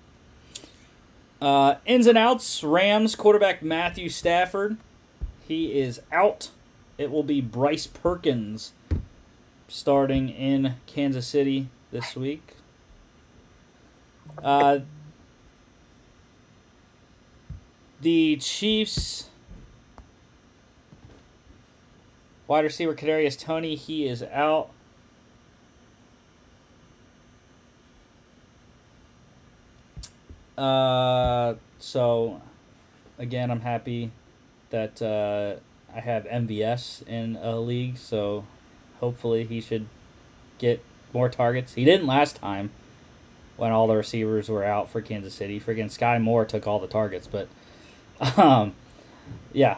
Uh, ins and outs, Rams quarterback Matthew Stafford, he is out. It will be Bryce Perkins starting in Kansas City this week. Uh, the Chiefs wide receiver Kadarius Toney, he is out. Uh, so again, I'm happy that uh, I have M V S in a league, so hopefully he should get more targets. He didn't last time. when all the receivers were out for Kansas City. Freaking Sky Moore took all the targets, but um, yeah.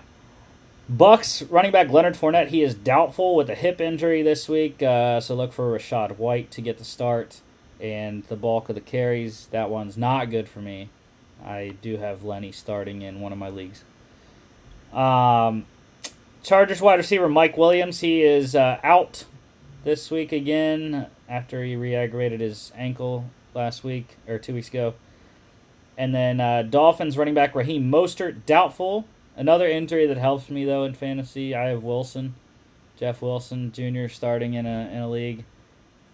Bucks running back Leonard Fournette, he is doubtful with a hip injury this week, uh, so look for Rachaad White to get the start and the bulk of the carries. That one's not good for me. I do have Lenny starting in one of my leagues. Um, Chargers wide receiver Mike Williams, he is uh, out this week again after he re-aggravated his ankle last week or two weeks ago. And then uh, Dolphins running back Raheem Mostert, doubtful. Another injury that helps me, though, in fantasy, I have Wilson, Jeff Wilson Junior starting in a in a league.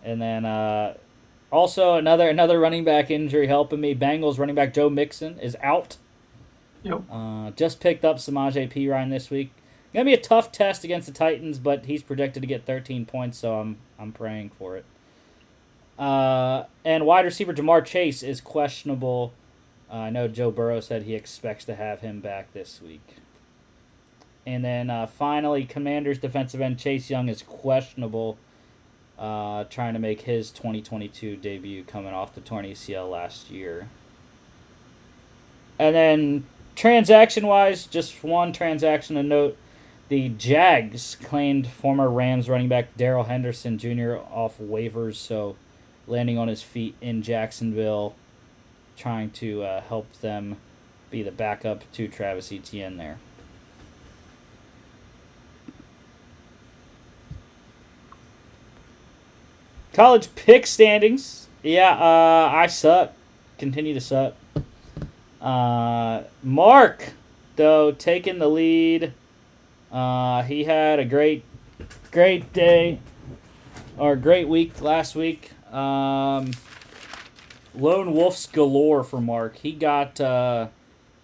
And then uh, also another another running back injury helping me. Bengals running back Joe Mixon is out. Yep. Uh, just picked up Samaje Perine this week. Going to be a tough test against the Titans, but he's projected to get thirteen points, so I'm I'm praying for it. Uh, and wide receiver Jamar Chase is questionable. Uh, I know Joe Burrow said he expects to have him back this week. And then uh, finally, Commanders defensive end Chase Young is questionable, uh, trying to make his twenty twenty-two debut coming off the torn A C L last year. And then transaction-wise, just one transaction to note. The Jags claimed former Rams running back Darrell Henderson Junior off waivers, so landing on his feet in Jacksonville, trying to uh, help them be the backup to Travis Etienne there. College pick standings. Yeah, uh, I suck. Continue to suck. Uh, Mark, though, taking the lead. Uh, he had a great, great day or great week last week. Um... Lone Wolf's galore for Mark. He got uh,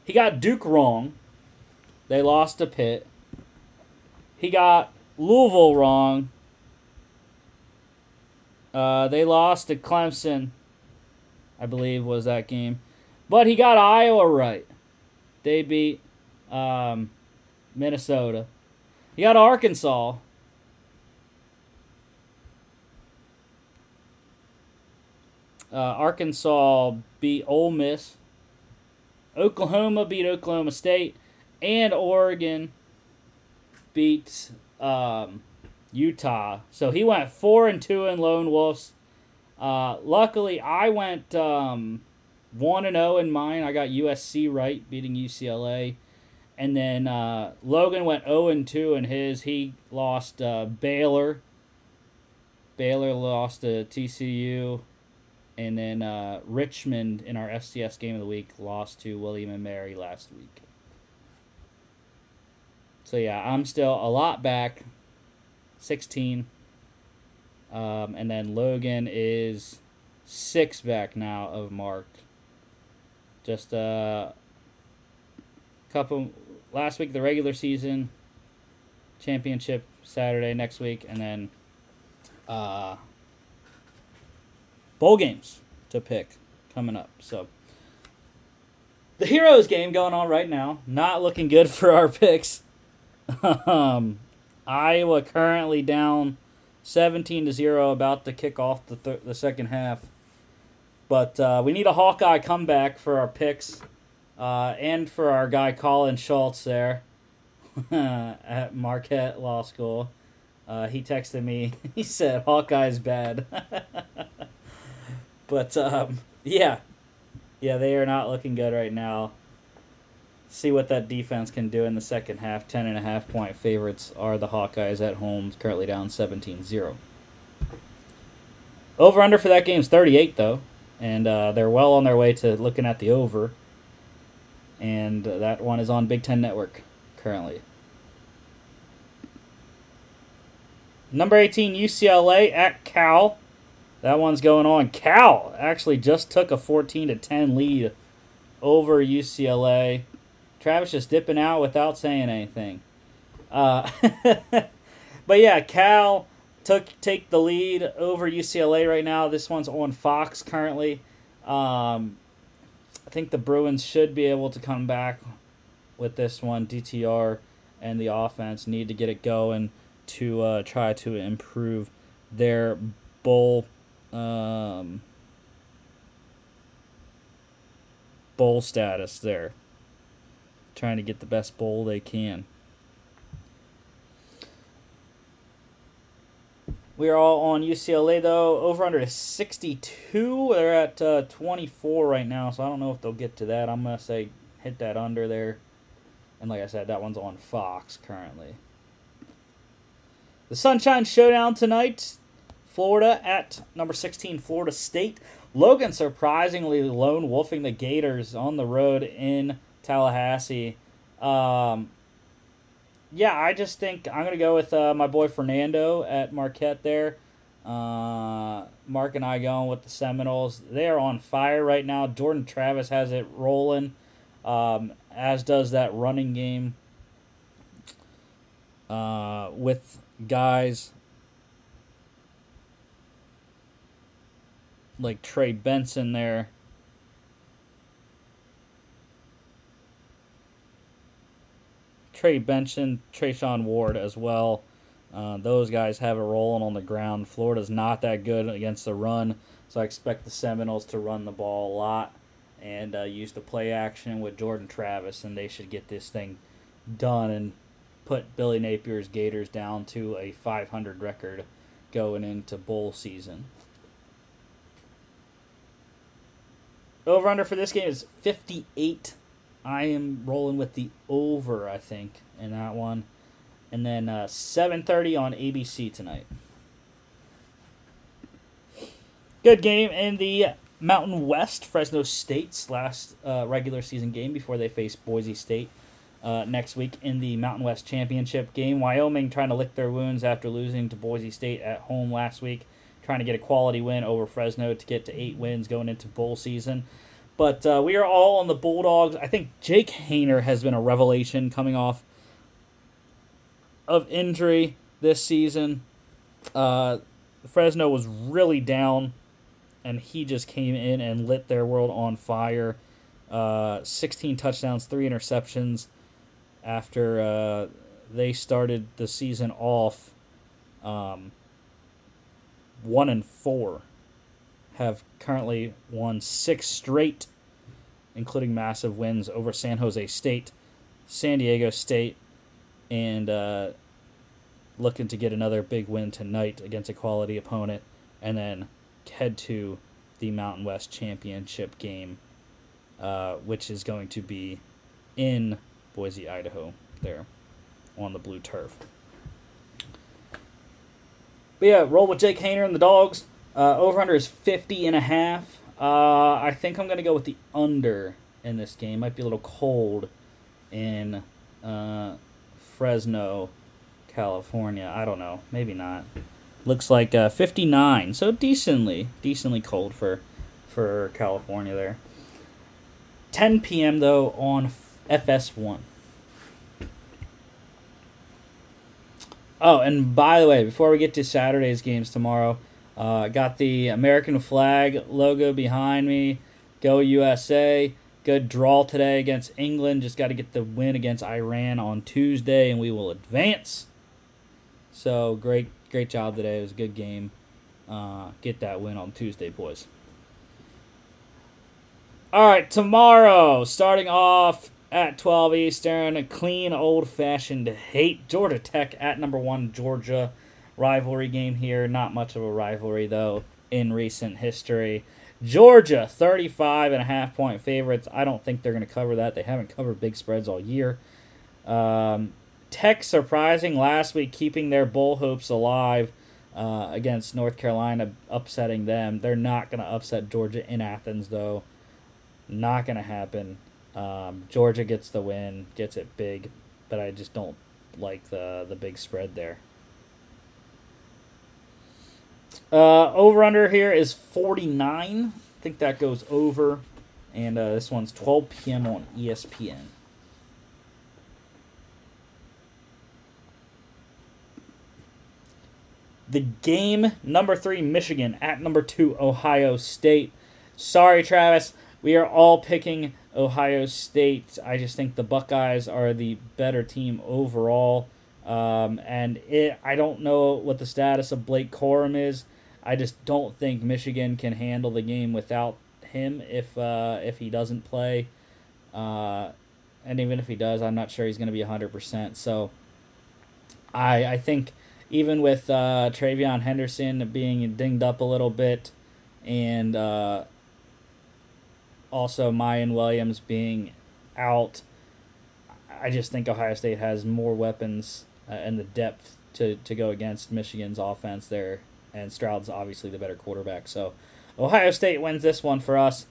he got Duke wrong. They lost to Pitt. He got Louisville wrong. Uh, they lost to Clemson, I believe was that game. But he got Iowa right. They beat um, Minnesota. He got Arkansas. Uh, Arkansas beat Ole Miss. Oklahoma beat Oklahoma State. And Oregon beat um, Utah. So he went four and two in Lone Wolves. Uh, luckily, I went um, one and oh in mine. I got U S C right, beating U C L A. And then uh, Logan went oh and two in his. He lost uh, Baylor. Baylor lost to T C U. And then uh, Richmond, in our F C S game of the week, lost to William and Mary last week. So, yeah, I'm still a lot back, sixteen. Um, and then Logan is six back now of Mark. Just a couple, last week, the regular season, championship Saturday next week, and then Uh, bowl games to pick coming up. So the Heroes game going on right now. Not looking good for our picks. um, Iowa currently down seventeen to zero, about to kick off the th- the second half. But uh, we need a Hawkeye comeback for our picks uh, and for our guy Colin Schultz there at Marquette Law School. Uh, he texted me. He said, Hawkeye's bad. But, um, yeah. Yeah, they are not looking good right now. See what that defense can do in the second half. Ten and a half point favorites are the Hawkeyes at home, currently down seventeen zero. Over-under for that game is thirty-eight, though. And uh, they're well on their way to looking at the over. And uh, that one is on Big Ten Network currently. Number eighteen, U C L A at Cal. That one's going on. Cal actually just took a fourteen to ten lead over U C L A. Travis just dipping out without saying anything. Uh, but yeah, Cal took take the lead over U C L A right now. This one's on Fox currently. Um, I think the Bruins should be able to come back with this one. D T R and the offense need to get it going to uh, try to improve their bowl Um, bowl status there. Trying to get the best bowl they can. We are all on U C L A, though. Over under is sixty-two. They're at uh, twenty-four right now, so I don't know if they'll get to that. I'm going to say hit that under there. And like I said, that one's on Fox currently. The Sunshine Showdown tonight. Florida at number sixteen, Florida State. Logan surprisingly lone wolfing the Gators on the road in Tallahassee. Um... Yeah, I just think I'm going to go with uh, my boy Fernando at Marquette there. Uh, Mark and I going with the Seminoles. They are on fire right now. Jordan Travis has it rolling, um, as does that running game uh, with guys like Trey Benson there. Trey Benson, Trayshawn Ward as well. Uh, those guys have it rolling on the ground. Florida's not that good against the run, so I expect the Seminoles to run the ball a lot and uh, use the play action with Jordan Travis, and they should get this thing done and put Billy Napier's Gators down to a five hundred record going into bowl season. Over-under for this game is fifty-eight. I am rolling with the over, I think, in that one. And then uh, seven thirty on A B C tonight. Good game in the Mountain West. Fresno State's last uh, regular season game before they face Boise State uh, next week in the Mountain West Championship game. Wyoming trying to lick their wounds after losing to Boise State at home last week. Trying to get a quality win over Fresno to get to eight wins going into bowl season. But uh, we are all on the Bulldogs. I think Jake Hayner has been a revelation coming off of injury this season. Uh, Fresno was really down, and he just came in and lit their world on fire. Uh, sixteen touchdowns, three interceptions after uh, they started the season off um, one and four. Have currently won six straight, including massive wins over San Jose State, San Diego State, and uh, looking to get another big win tonight against a quality opponent, and then head to the Mountain West Championship game, uh, which is going to be in Boise, Idaho, there on the blue turf. But yeah, roll with Jake Hayner and the Dogs. Uh, over-under is fifty and a half. Uh, I think I'm going to go with the under in this game. Might be a little cold in uh, Fresno, California. I don't know. Maybe not. Looks like uh, fifty-nine, so decently, decently cold for, for California there. ten p.m., though, on F S one. Oh, and by the way, before we get to Saturday's games tomorrow, Uh, got the American flag logo behind me. Go U S A. Good draw today against England. Just got to get the win against Iran on Tuesday, and we will advance. So, great great job today. It was a good game. Uh, get that win on Tuesday, boys. All right, tomorrow, starting off at twelve Eastern, a clean, old-fashioned hate. Georgia Tech at number one, Georgia. Rivalry game here. Not much of a rivalry, though, in recent history. Georgia, thirty-five and a half point favorites. I don't think they're going to cover that. They haven't covered big spreads all year. Um, Tech surprising last week, keeping their bowl hopes alive uh, against North Carolina, upsetting them. They're not going to upset Georgia in Athens, though. Not going to happen. Um, Georgia gets the win, gets it big, but I just don't like the the big spread there. Uh, over-under here is forty-nine. I think that goes over. And uh, this one's twelve p.m. on E S P N. The game, number three, Michigan, at number two, Ohio State. Sorry, Travis. We are all picking Ohio State. I just think the Buckeyes are the better team overall. Um, and it, I don't know what the status of Blake Corum is. I just don't think Michigan can handle the game without him if uh, if he doesn't play. Uh, and even if he does, I'm not sure he's going to be one hundred percent. So I I think even with uh, Travion Henderson being dinged up a little bit and uh, also Mayan Williams being out, I just think Ohio State has more weapons uh, and the depth to, to go against Michigan's offense there. And Stroud's obviously the better quarterback. So Ohio State wins this one for us.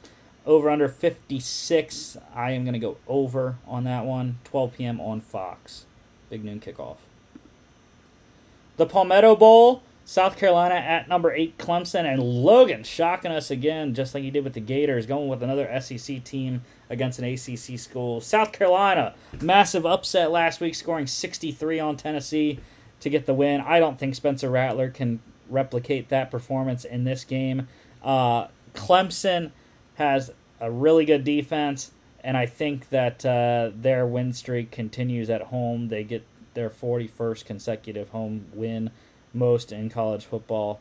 Over under fifty-six. I am going to go over on that one. twelve p.m. on Fox. Big noon kickoff. The Palmetto Bowl. South Carolina at number eight Clemson. And Logan shocking us again, just like he did with the Gators, going with another S E C team against an A C C school. South Carolina, massive upset last week, scoring sixty-three on Tennessee to get the win. I don't think Spencer Rattler can replicate that performance in this game. Uh, Clemson has a really good defense, and I think that uh, their win streak continues at home. They get their forty-first consecutive home win, most in college football,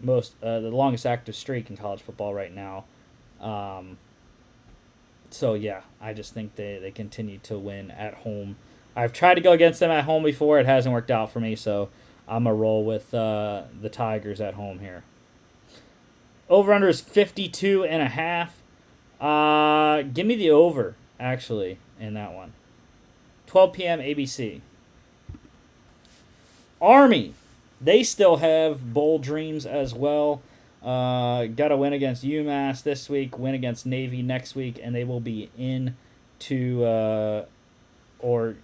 most uh, the longest active streak in college football right now. Um, so, yeah, I just think they, they continue to win at home. I've tried to go against them at home before. It hasn't worked out for me, so I'm going to roll with uh, the Tigers at home here. Over-under is fifty-two and a half. Uh, give me the over, actually, in that one. twelve p.m. A B C. Army. They still have bowl dreams as well. Uh, got a win against UMass this week, win against Navy next week, and they will be in to uh, or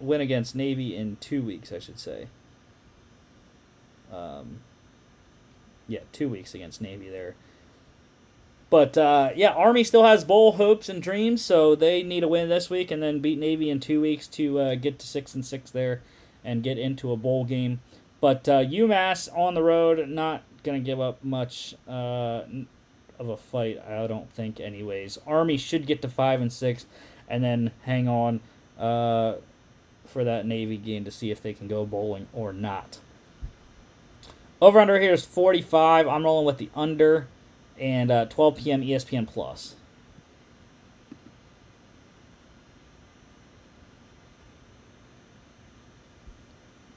win against Navy in two weeks, I should say. Um, yeah, two weeks against Navy there. But, uh, yeah, Army still has bowl hopes and dreams, so they need a win this week and then beat Navy in two weeks to uh, get to six and six there and get into a bowl game. But uh, UMass on the road, not going to give up much uh, of a fight, I don't think, anyways. Army should get to five and six and then hang on uh, for that Navy game to see if they can go bowling or not. Over-under here is forty-five. I'm rolling with the under. And uh, twelve p.m. E S P N Plus.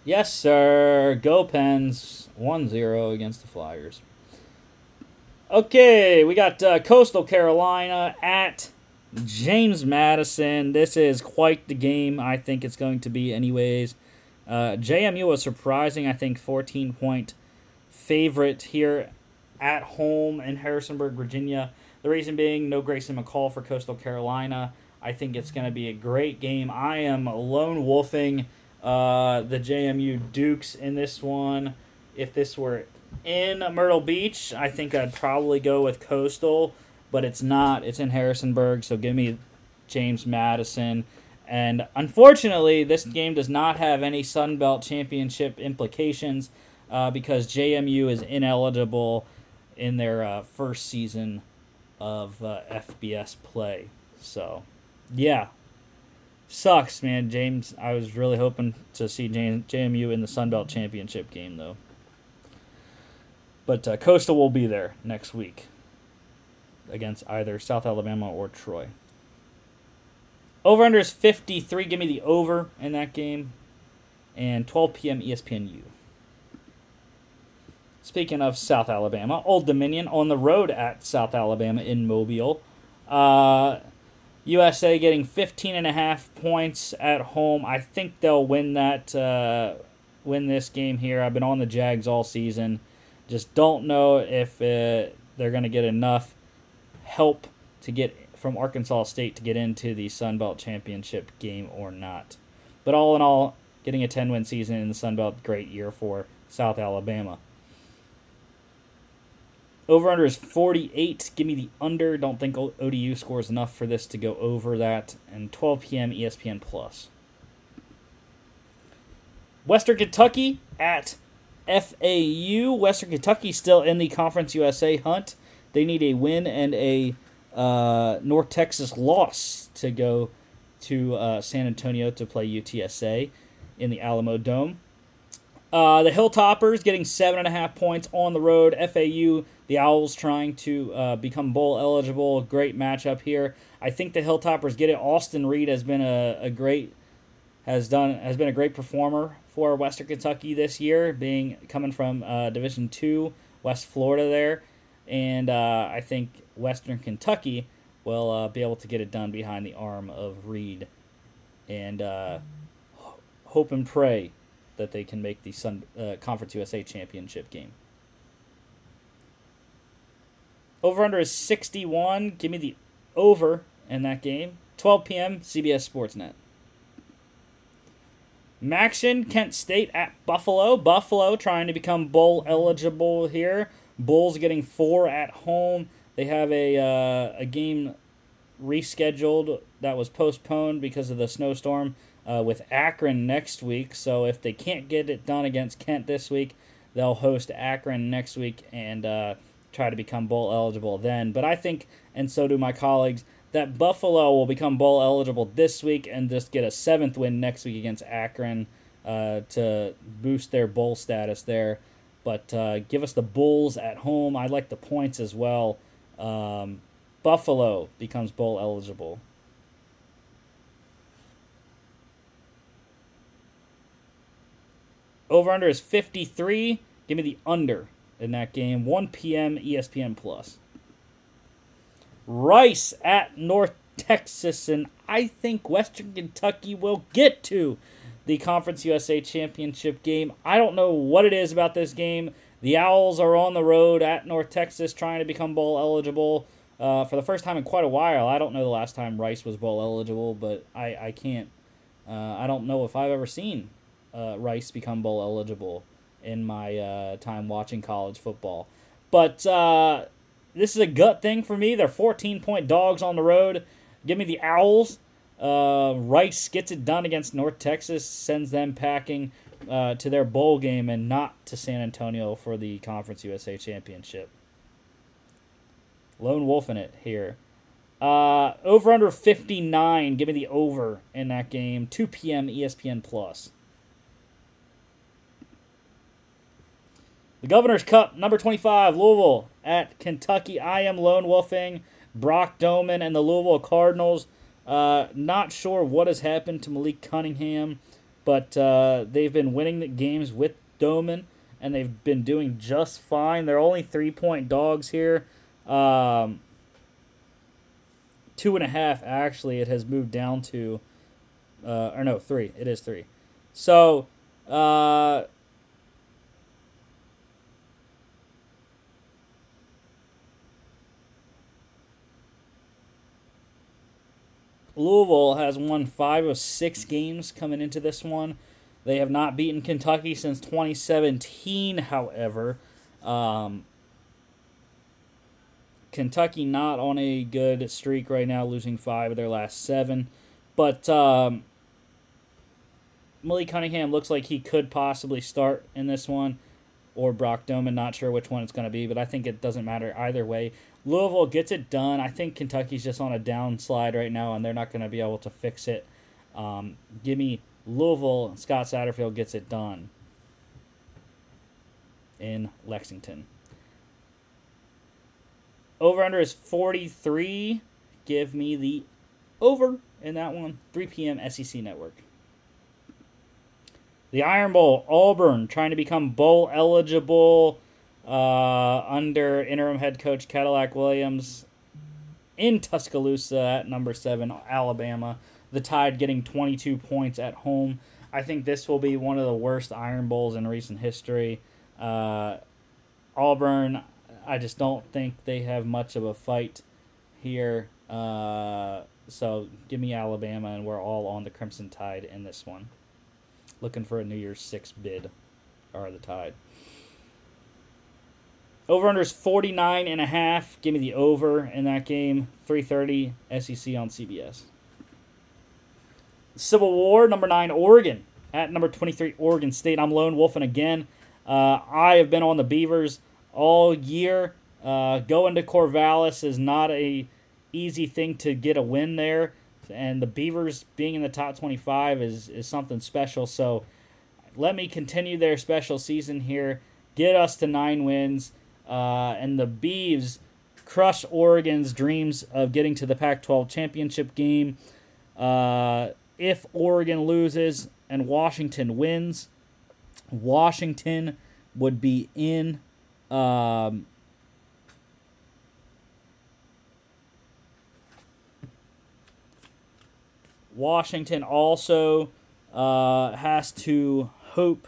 Yes, sir. Go Pens. one zero against the Flyers. Okay, we got uh, Coastal Carolina at James Madison. This is quite the game. I think it's going to be anyways. Uh, J M U was surprising, I think, fourteen-point favorite here at home in Harrisonburg, Virginia. The reason being, no Grayson McCall for Coastal Carolina. I think it's going to be a great game. I am lone wolfing uh, the J M U Dukes in this one. If this were in Myrtle Beach, I think I'd probably go with Coastal, but it's not. It's in Harrisonburg, so give me James Madison. And unfortunately, this game does not have any Sun Belt Championship implications uh, because J M U is ineligible in their uh, first season of uh, F B S play. So, yeah. Sucks, man. James, I was really hoping to see J M U in the Sun Belt Championship game, though. But uh, Coastal will be there next week against either South Alabama or Troy. Over-under is fifty-three. Give me the over in that game. And twelve p.m. E S P N U. Speaking of South Alabama, Old Dominion on the road at South Alabama in Mobile. Uh, U S A getting fifteen and a half points at home. I think they'll win that, uh, win this game here. I've been on the Jags all season. Just don't know if uh, they're going to get enough help to get from Arkansas State to get into the Sun Belt Championship game or not. But all in all, getting a ten-win season in the Sun Belt, great year for South Alabama. Over-under is forty-eight. Give me the under. Don't think O D U scores enough for this to go over that. And twelve p.m. E S P N Plus. Western Kentucky at F A U. Western Kentucky still in the Conference U S A hunt. They need a win and a uh, North Texas loss to go to uh, San Antonio to play U T S A in the Alamo Dome. Uh, the Hilltoppers getting seven and a half points on the road. F A U, the Owls trying to uh, become bowl eligible. Great matchup here. I think the Hilltoppers get it. Austin Reed has been a, a great has done has been a great performer for Western Kentucky this year, being coming from uh, Division two, West Florida there, and uh, I think Western Kentucky will uh, be able to get it done behind the arm of Reed, and uh, hope and pray that they can make the Sun uh, Conference U S A Championship game. Over-under is sixty-one. Give me the over in that game. twelve p.m., C B S Sportsnet. Maction, Kent State at Buffalo. Buffalo trying to become bowl eligible here. Bulls getting four at home. They have a uh, a game rescheduled that was postponed because of the snowstorm Uh, with Akron next week, so if they can't get it done against Kent this week, they'll host Akron next week and uh, try to become bowl eligible then. But I think, and so do my colleagues, that Buffalo will become bowl eligible this week and just get a seventh win next week against Akron uh, to boost their bowl status there. But uh, give us the Bulls at home. I like the points as well. Um, Buffalo becomes bowl eligible. Over-under is fifty-three. Give me the under in that game. one p.m. E S P N plus. Rice at North Texas, and I think Western Kentucky will get to the Conference U S A Championship game. I don't know what it is about this game. The Owls are on the road at North Texas trying to become bowl eligible uh, for the first time in quite a while. I don't know the last time Rice was bowl eligible, but I, I can't. Uh, I don't know if I've ever seen Uh, Rice become bowl eligible in my uh, time watching college football. But uh, this is a gut thing for me. They're fourteen-point dogs on the road. Give me the Owls. Uh, Rice gets it done against North Texas, sends them packing uh, to their bowl game and not to San Antonio for the Conference U S A Championship. Lone wolf in it here. Uh, over under fifty-nine. Give me the over in that game. two p.m. E S P N plus. The Governor's Cup, number twenty-five, Louisville at Kentucky. I am lone wolfing Brock Doman and the Louisville Cardinals. Uh, not sure what has happened to Malik Cunningham, but uh, they've been winning the games with Doman, and they've been doing just fine. They're only three-point dogs here. Um, two and a half, actually, it has moved down to... Uh, or no, three. It is three. So... Uh, Louisville has won five of six games coming into this one. They have not beaten Kentucky since twenty seventeen, however. Um, Kentucky not on a good streak right now, losing five of their last seven. But um, Malik Cunningham looks like he could possibly start in this one, or Brock Doman, not sure which one it's going to be, but I think it doesn't matter either way. Louisville gets it done. I think Kentucky's just on a downslide right now, and they're not going to be able to fix it. Um, give me Louisville. Scott Satterfield gets it done in Lexington. Over-under is forty-three. Give me the over in that one. three p.m. S E C Network. The Iron Bowl, Auburn, trying to become bowl eligible. Uh, under interim head coach Cadillac Williams in Tuscaloosa at number seven, Alabama. The Tide getting twenty-two points at home. I think this will be one of the worst Iron Bowls in recent history. Uh, Auburn, I just don't think they have much of a fight here. Uh, so give me Alabama, and we're all on the Crimson Tide in this one. Looking for a New Year's six bid, or the Tide. Over-under is forty-nine and a half. Give me the over in that game. three thirty S E C on C B S. Civil War, number nine, Oregon. At number twenty-three, Oregon State. I'm lone wolfing again. Uh, I have been on the Beavers all year. Uh, going to Corvallis is not a easy thing to get a win there. And the Beavers being in the top twenty-five is, is something special. So let me continue their special season here, get us to nine wins, uh, and the Beavs crush Oregon's dreams of getting to the Pac twelve championship game. Uh, if Oregon loses and Washington wins, Washington would be in... Um, Washington also uh, has to hope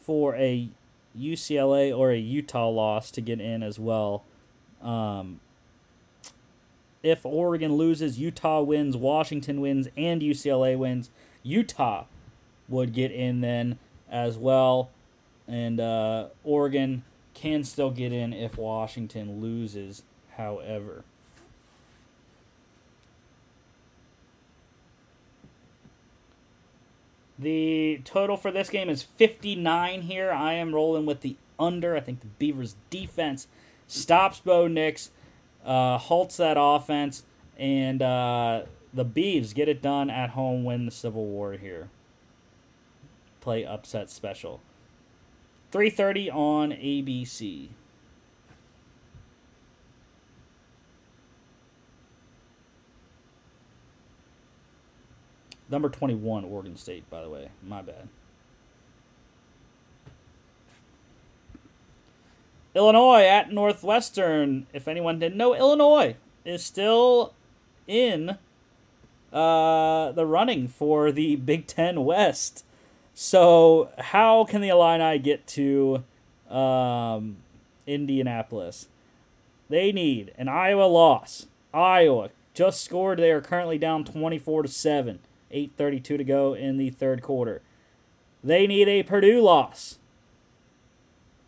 for a U C L A or a Utah loss to get in as well. Um, if Oregon loses, Utah wins, Washington wins, and U C L A wins, Utah would get in then as well. And uh, Oregon can still get in if Washington loses, however. The total for this game is fifty-nine here. I am rolling with the under. I think the Beavers' defense stops Bo Nix, uh, halts that offense, and uh, the Beavs get it done at home, win the Civil War here. Play upset special. three thirty on A B C. Number twenty-one, Oregon State, by the way. My bad. Illinois at Northwestern. If anyone didn't know, Illinois is still in uh, the running for the Big Ten West. So how can the Illini get to um, Indianapolis? They need an Iowa loss. Iowa just scored. They are currently down twenty-four to seven. eight thirty-two to go in the third quarter. They need a Purdue loss.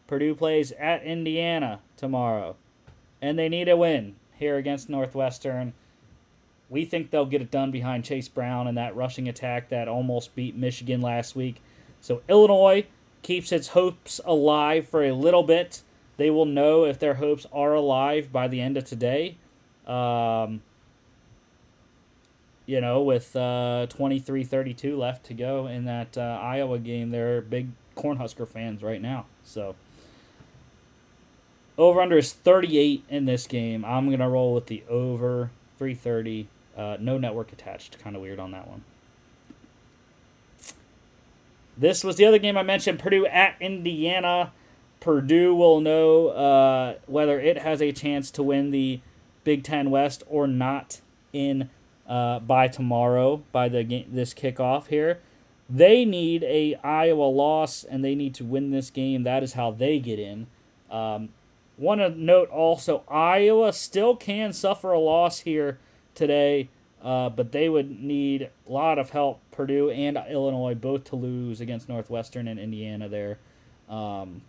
Purdue plays at Indiana tomorrow. And they need a win here against Northwestern. We think they'll get it done behind Chase Brown and that rushing attack that almost beat Michigan last week. So Illinois keeps its hopes alive for a little bit. They will know if their hopes are alive by the end of today. Um... You know, with uh, twenty-three thirty-two left to go in that uh, Iowa game, they're big Cornhusker fans right now. So, over-under is thirty-eight in this game. I'm going to roll with the over, three thirty. Uh, no network attached. Kind of weird on that one. This was the other game I mentioned, Purdue at Indiana. Purdue will know uh, whether it has a chance to win the Big Ten West or not in Uh, by tomorrow, by the game, this kickoff here. They need a Iowa loss, and they need to win this game. That is how they get in. Um, want to note also, Iowa still can suffer a loss here today, uh, but they would need a lot of help, Purdue and Illinois, both to lose against Northwestern and Indiana there um,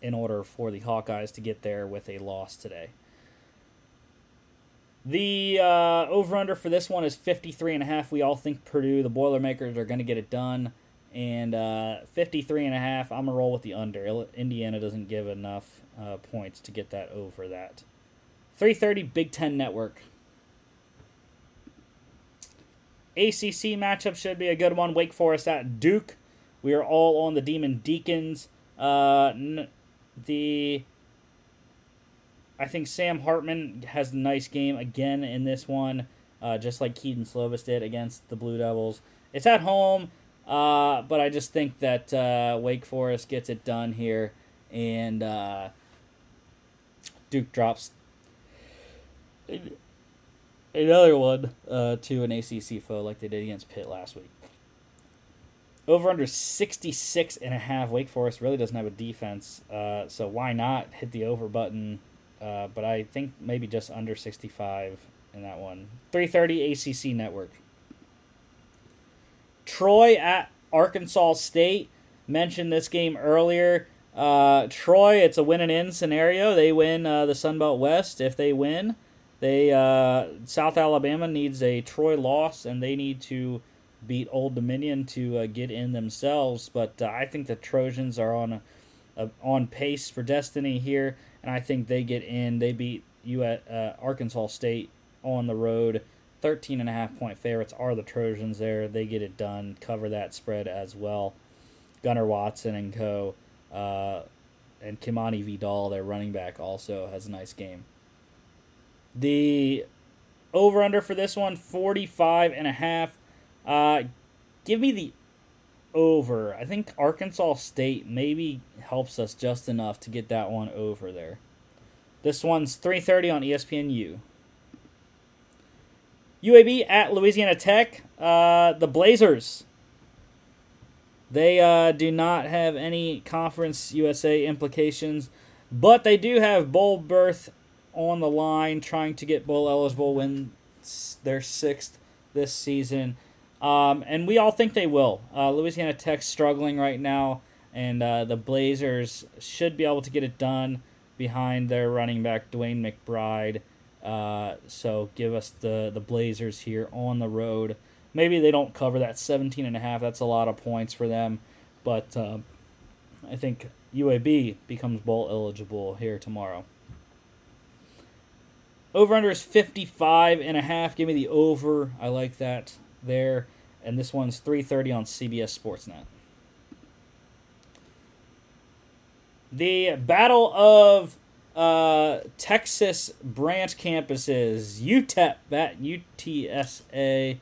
in order for the Hawkeyes to get there with a loss today. The uh, over-under for this one is fifty-three and a half. We all think Purdue, the Boilermakers, are going to get it done. And uh, fifty-three and a half, I'm going to roll with the under. Indiana doesn't give enough uh, points to get that over that. three thirty Big Ten Network. A C C matchup should be a good one. Wake Forest at Duke. We are all on the Demon Deacons. Uh, n- the... I think Sam Hartman has a nice game again in this one, uh, just like Keaton Slovis did against the Blue Devils. It's at home, uh, but I just think that uh, Wake Forest gets it done here, and uh, Duke drops another one uh, to an A C C foe like they did against Pitt last week. Over under sixty-six and a half. Wake Forest really doesn't have a defense, uh, so why not hit the over button? Uh, but I think maybe just under sixty-five in that one. three thirty A C C Network. Troy at Arkansas State. Mentioned this game earlier. Uh, Troy, it's a win and in scenario. They win uh, the Sun Belt West. If they win, they uh, South Alabama needs a Troy loss, and they need to beat Old Dominion to uh, get in themselves. But uh, I think the Trojans are on a, a, on pace for destiny here. And I think they get in. They beat you at uh, Arkansas State on the road. thirteen and a half point favorites are the Trojans there. They get it done. Cover that spread as well. Gunnar Watson and co. Uh, and Kimani Vidal, their running back, also has a nice game. The over-under for this one, forty-five and a half. Uh, give me the over. I think Arkansas State maybe helps us just enough to get that one over there. This one's three thirty on E S P N U. U A B at Louisiana Tech. Uh, the Blazers. They uh, do not have any Conference U S A implications, but they do have bowl berth on the line, trying to get bowl eligible when they're sixth this season. Um, and we all think they will. Uh, Louisiana Tech's struggling right now, and uh, the Blazers should be able to get it done behind their running back, Dwayne McBride. Uh, so give us the, the Blazers here on the road. Maybe they don't cover that seventeen and a half. That's a lot of points for them. But uh, I think U A B becomes bowl eligible here tomorrow. Over-under is fifty-five and a half. Give me the over. I like that there. And this one's three thirty on C B S Sportsnet. The Battle of uh, Texas Branch Campuses. U T E P at U T S A.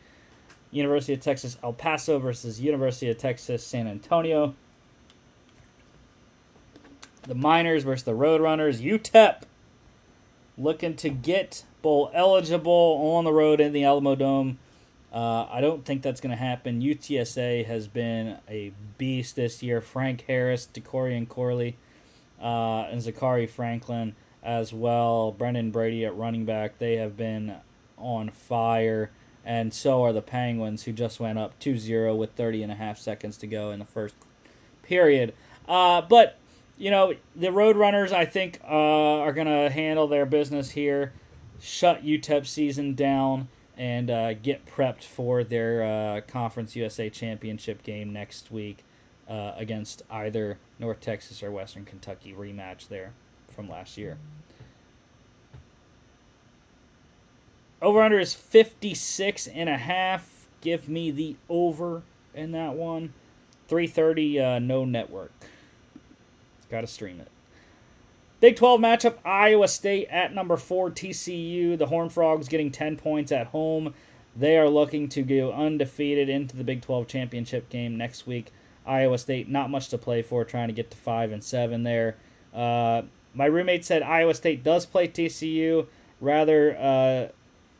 University of Texas El Paso versus University of Texas San Antonio. The Miners versus the Roadrunners. U T E P looking to get bowl eligible on the road in the Alamo Dome. Uh, I don't think that's going to happen. U T S A has been a beast this year. Frank Harris, DeCorian Corley, uh, and Zachary Franklin as well. Brendan Brady at running back. They have been on fire. And so are the Penguins, who just went up two zero with thirty and a half seconds to go in the first period. Uh, but, you know, the Roadrunners, I think, uh, are going to handle their business here, shut U T E P season down, and uh, get prepped for their uh, Conference U S A Championship game next week uh, against either North Texas or Western Kentucky, rematch there from last year. Over-under is fifty-six and a half. Give me the over in that one. three thirty, uh, no network. Got to stream it. Big twelve matchup, Iowa State at number four, T C U. The Horned Frogs getting ten points at home. They are looking to go undefeated into the Big twelve championship game next week. Iowa State, not much to play for, trying to get to five and seven there. Uh, my roommate said Iowa State does play T C U rather... Uh,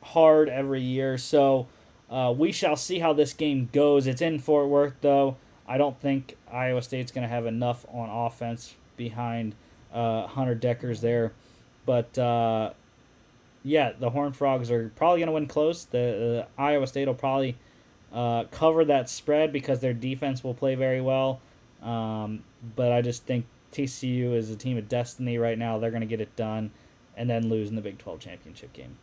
hard every year, so uh, we shall see how this game goes. It's in Fort Worth, though. I don't think Iowa State's going to have enough on offense behind uh, Hunter Deckers there, but uh, yeah, the Horned Frogs are probably going to win close. The uh, Iowa State will probably uh, cover that spread because their defense will play very well, um, but I just think T C U is a team of destiny right now. They're going to get it done and then lose in the Big twelve championship game.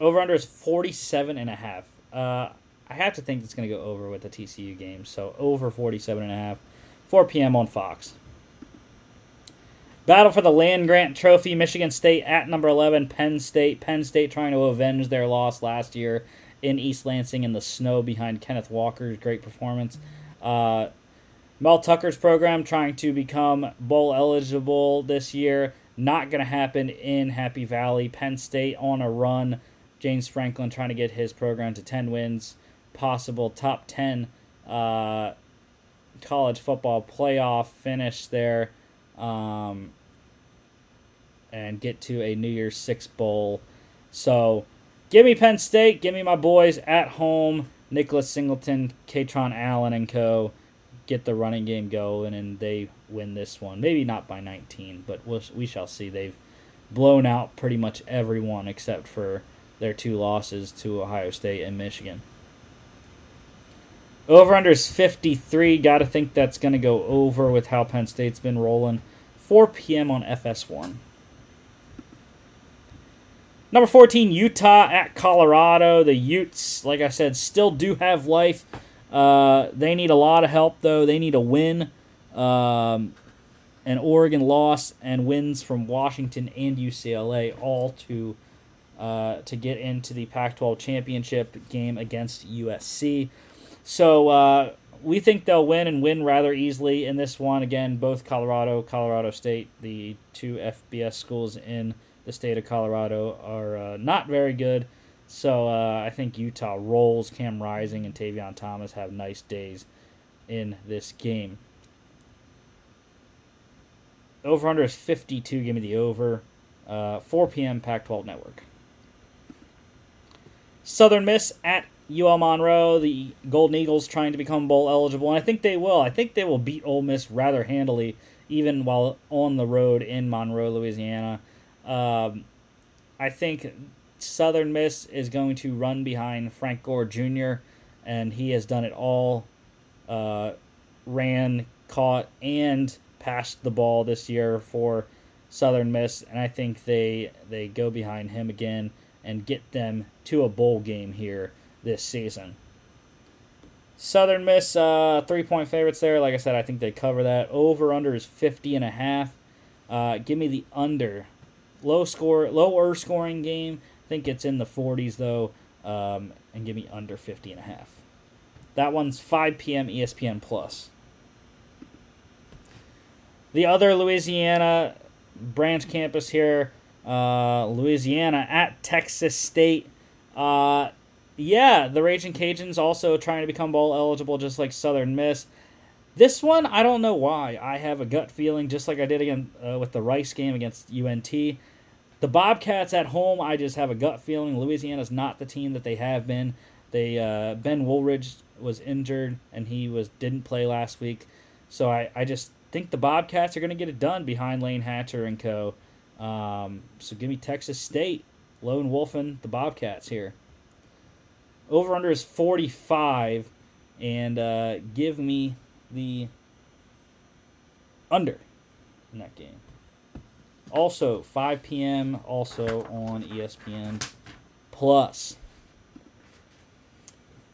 Over-under is forty-seven and a half. Uh, I have to think it's going to go over with the T C U game, so over forty-seven and a half, four p.m. on Fox. Battle for the Land-Grant Trophy, Michigan State at number eleven, Penn State. Penn State trying to avenge their loss last year in East Lansing in the snow behind Kenneth Walker's great performance. Uh, Mel Tucker's program trying to become bowl eligible this year. Not going to happen in Happy Valley. Penn State on a run. James Franklin trying to get his program to ten wins, possible top ten uh, college football playoff finish there, um, and get to a New Year's Six bowl. So give me Penn State, give me my boys at home, Nicholas Singleton, Katron Allen and co. Get the running game going, and they win this one. Maybe not by nineteen, but we'll, we shall see. They've blown out pretty much everyone except for their two losses to Ohio State and Michigan. Over-under is fifty-three. Got to think that's going to go over with how Penn State's been rolling. four p.m. on F S one. Number fourteen, Utah at Colorado. The Utes, like I said, still do have life. Uh, they need a lot of help, though. They need a win. Um, an Oregon loss and wins from Washington and U C L A all to... uh, to get into the Pac twelve championship game against U S C. So uh, we think they'll win and win rather easily in this one. Again, both Colorado, Colorado State, the two F B S schools in the state of Colorado are uh, not very good. So uh, I think Utah rolls. Cam Rising and Tavion Thomas have nice days in this game. Over-under is fifty-two. Give me the over. Uh, four p.m. Pac twelve Network. Southern Miss at U L Monroe. The Golden Eagles trying to become bowl eligible, and I think they will. I think they will beat Ole Miss rather handily, even while on the road in Monroe, Louisiana. Um, I think Southern Miss is going to run behind Frank Gore Junior, and he has done it all. Uh, ran, caught, and passed the ball this year for Southern Miss, and I think they they go behind him again and get them to a bowl game here this season. Southern Miss, uh, three-point favorites there. Like I said, I think they cover that. Over-under is fifty and a half. Uh, give me the under. Low score, lower scoring game. I think it's in the forties, though, um, and give me under fifty and a half. That one's five p.m. E S P N plus. The other Louisiana branch campus here, uh, Louisiana at Texas State. Uh, yeah, the Ragin' Cajuns also trying to become bowl eligible just like Southern Miss. This one, I don't know why. I have a gut feeling, just like I did again uh, with the Rice game against U N T. The Bobcats at home, I just have a gut feeling Louisiana's not the team that they have been. They uh, Ben Woolridge was injured, and he was didn't play last week. So I, I just... think the Bobcats are going to get it done behind Lane Hatcher and co. Um, so give me Texas State, lone wolfing the Bobcats here. Over-under is forty-five, and uh, give me the under in that game. Also, five p.m., also on E S P N plus.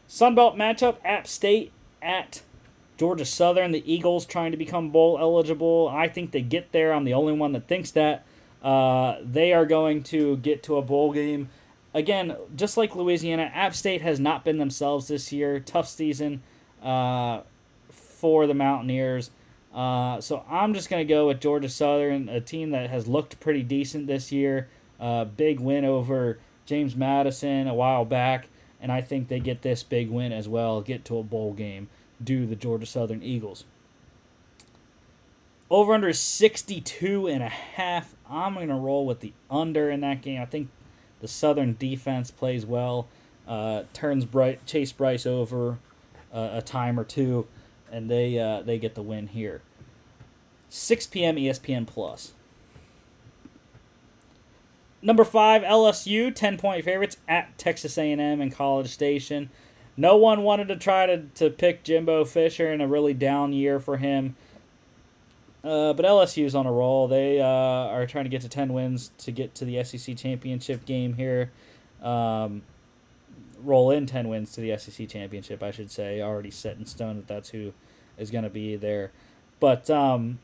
Sunbelt matchup, App State at Georgia Southern, the Eagles trying to become bowl eligible. I think they get there. I'm the only one that thinks that. Uh, they are going to get to a bowl game. Again, just like Louisiana, App State has not been themselves this year. Tough season uh, for the Mountaineers. Uh, so I'm just going to go with Georgia Southern, a team that has looked pretty decent this year. Uh, big win over James Madison a while back, and I think they get this big win as well, get to a bowl game. Do the Georgia Southern Eagles. Over under is sixty-two and a half. I'm going to roll with the under in that game. I think the Southern defense plays well, uh, turns Bryce, Chase Bryce over uh, a time or two, and they uh, they get the win here. six p.m. E S P N plus. Number five, L S U, ten-point favorites at Texas A and M and College Station. No one wanted to try to, to pick Jimbo Fisher in a really down year for him. Uh, but L S U's on a roll. They uh, are trying to get to ten wins to get to the S E C championship game here. Um, roll in ten wins to the S E C championship, I should say. Already set in stone that that's who is going to be there. But, um,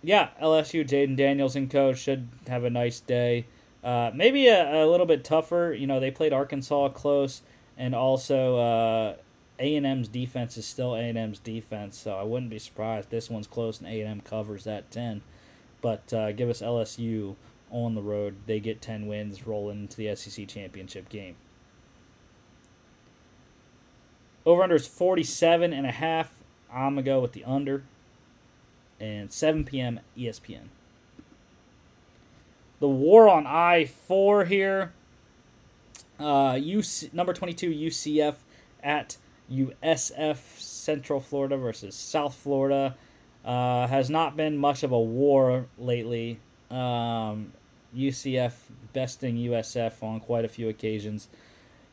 yeah, L S U, Jaden Daniels and coach should have a nice day. Uh, maybe a, a little bit tougher. You know, they played Arkansas close. And also, uh, A and M's defense is still A and M's defense, so I wouldn't be surprised. This one's close, and A and M covers that ten. But uh, give us L S U on the road. They get ten wins, roll into the S E C championship game. Over-under is forty-seven and a half. I'm going to go with the under. And seven p.m. E S P N. The war on I four here. Uh, U C, number twenty-two, U C F at U S F, Central Florida versus South Florida. Uh, has not been much of a war lately. Um, U C F besting U S F on quite a few occasions.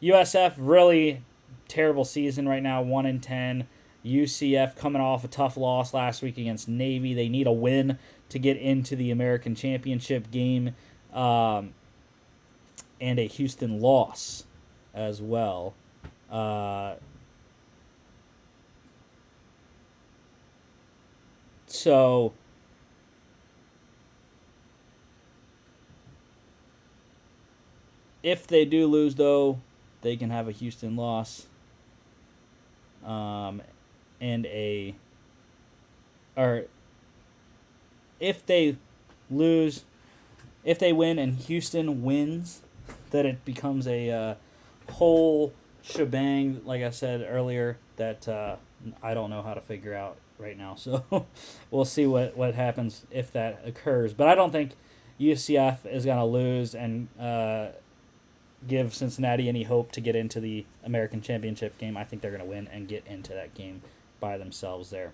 U S F really terrible season right now, one and ten. U C F coming off a tough loss last week against Navy. They need a win to get into the American Championship game. Um... And a Houston loss as well. Uh, so, If they do lose, though, they can have a Houston loss um, and a – or if they lose – if they win and Houston wins, then it becomes a uh, whole shebang, like I said earlier, that uh, I don't know how to figure out right now. So we'll see what, what happens if that occurs. But I don't think U C F is going to lose and uh, – give Cincinnati any hope to get into the American Championship game. I think they're going to win and get into that game by themselves there.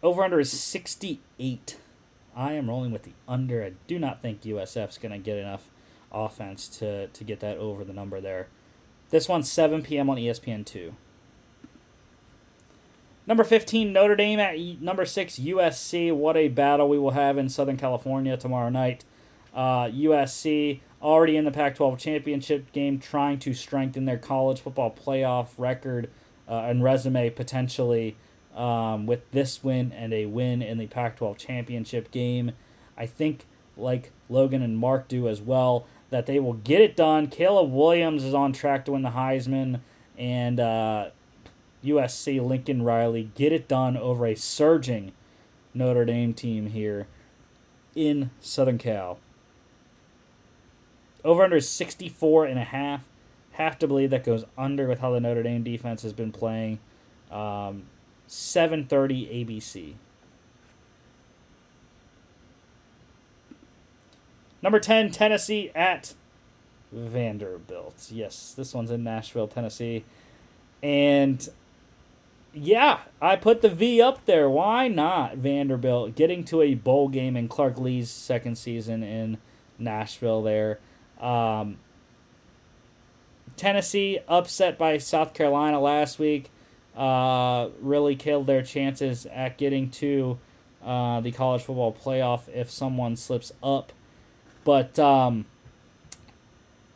Over-under is sixty-eight. I am rolling with the under. I do not think U S F's going to get enough offense to, to get that over the number there. This one's seven p.m. on E S P N two. Number fifteen, Notre Dame at number six, U S C. What a battle we will have in Southern California tomorrow night. Uh, U S C already in the Pac twelve championship game, trying to strengthen their college football playoff record uh, and resume potentially um, with this win and a win in the Pac twelve championship game. I think, like Logan and Mark do as well, that they will get it done. Caleb Williams is on track to win the Heisman, and uh, U S C Lincoln Riley get it done over a surging Notre Dame team here in Southern Cal. Over-under is sixty-four and a half. Have to believe that goes under with how the Notre Dame defense has been playing. Um, seven thirty A B C. Number ten, Tennessee at Vanderbilt. Yes, this one's in Nashville, Tennessee. And, yeah, I put the V up there. Why not Vanderbilt? Getting to a bowl game in Clark Lee's second season in Nashville there. Um, Tennessee upset by South Carolina last week, uh, really killed their chances at getting to uh, the college football playoff if someone slips up. But um,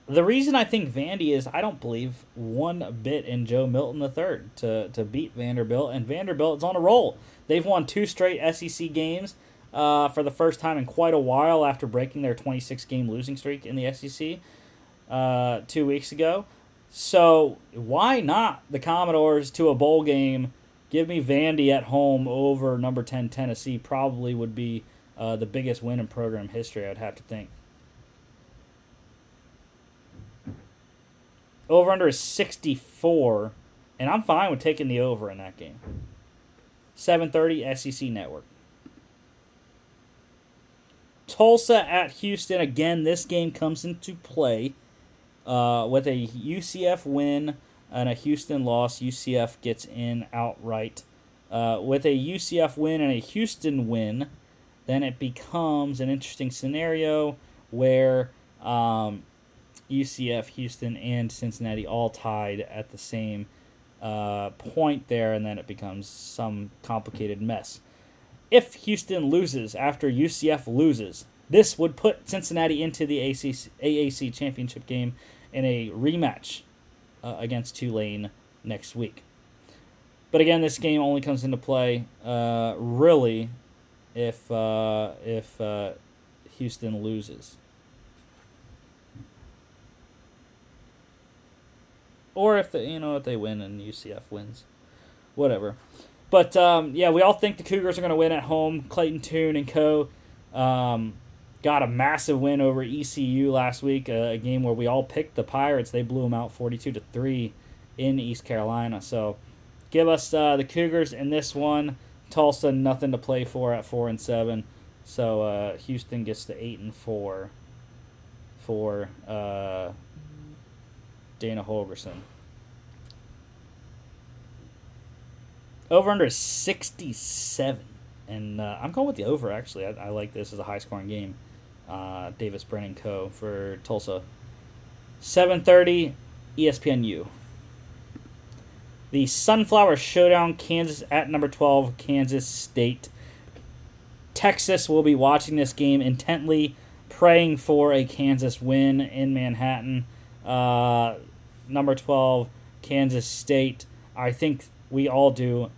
the reason I think Vandy is I don't believe one bit in Joe Milton the third to, to beat Vanderbilt, and Vanderbilt is on a roll. They've won two straight S E C games. Uh, for the first time in quite a while after breaking their twenty-six game losing streak in the S E C uh, two weeks ago. So why not the Commodores to a bowl game? Give me Vandy at home over number ten Tennessee. Probably would be uh, the biggest win in program history, I would have to think. Over-under is sixty-four, and I'm fine with taking the over in that game. seven thirty S E C Network. Tulsa at Houston. Again, this game comes into play uh, with a U C F win and a Houston loss. U C F gets in outright. Uh, with a U C F win and a Houston win, then it becomes an interesting scenario where um, U C F, Houston, and Cincinnati all tied at the same uh, point there, and then it becomes some complicated mess. If Houston loses after U C F loses, this would put Cincinnati into the A A C championship game in a rematch uh, against Tulane next week. But again, this game only comes into play uh, really if uh, if uh, Houston loses, or if they, you know if they win and U C F wins, whatever. But, um, yeah, we all think the Cougars are going to win at home. Clayton Tune and co. Um, got a massive win over E C U last week, a, a game where we all picked the Pirates. They blew them out forty-two to three in East Carolina. So give us uh, the Cougars in this one. Tulsa, nothing to play for at four and seven. So uh, Houston gets to eight and four for uh, Dana Holgerson. Over-under is sixty-seven, and uh, I'm going with the over, actually. I, I like this as a high-scoring game. Uh, Davis Brennan Co. for Tulsa. seven thirty, E S P N U. The Sunflower Showdown, Kansas at number twelve, Kansas State. Texas will be watching this game intently, praying for a Kansas win in Manhattan. Uh, number twelve, Kansas State. I think we all do.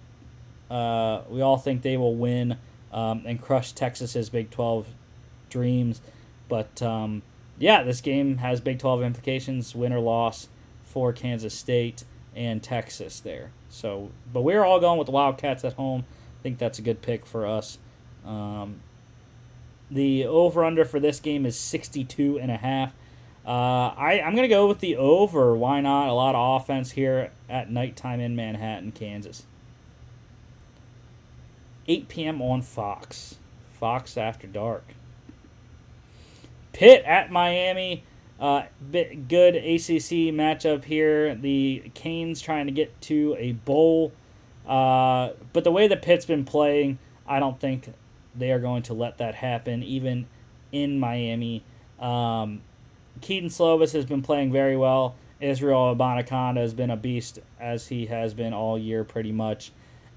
Uh, we all think they will win um, and crush Texas's Big twelve dreams. But, um, yeah, this game has Big twelve implications, win or loss, for Kansas State and Texas there. So, but we're all going with the Wildcats at home. I think that's a good pick for us. Um, the over-under for this game is sixty-two and a half. Uh, I, I'm going to go with the over. Why not? A lot of offense here at nighttime in Manhattan, Kansas. eight p.m. on Fox. Fox after dark. Pitt at Miami. Uh, bit good A C C matchup here. The Canes trying to get to a bowl. Uh, but the way that Pitt's been playing, I don't think they are going to let that happen, even in Miami. Um... Keaton Slovis has been playing very well. Israel Obanaconda has been a beast, as he has been all year pretty much.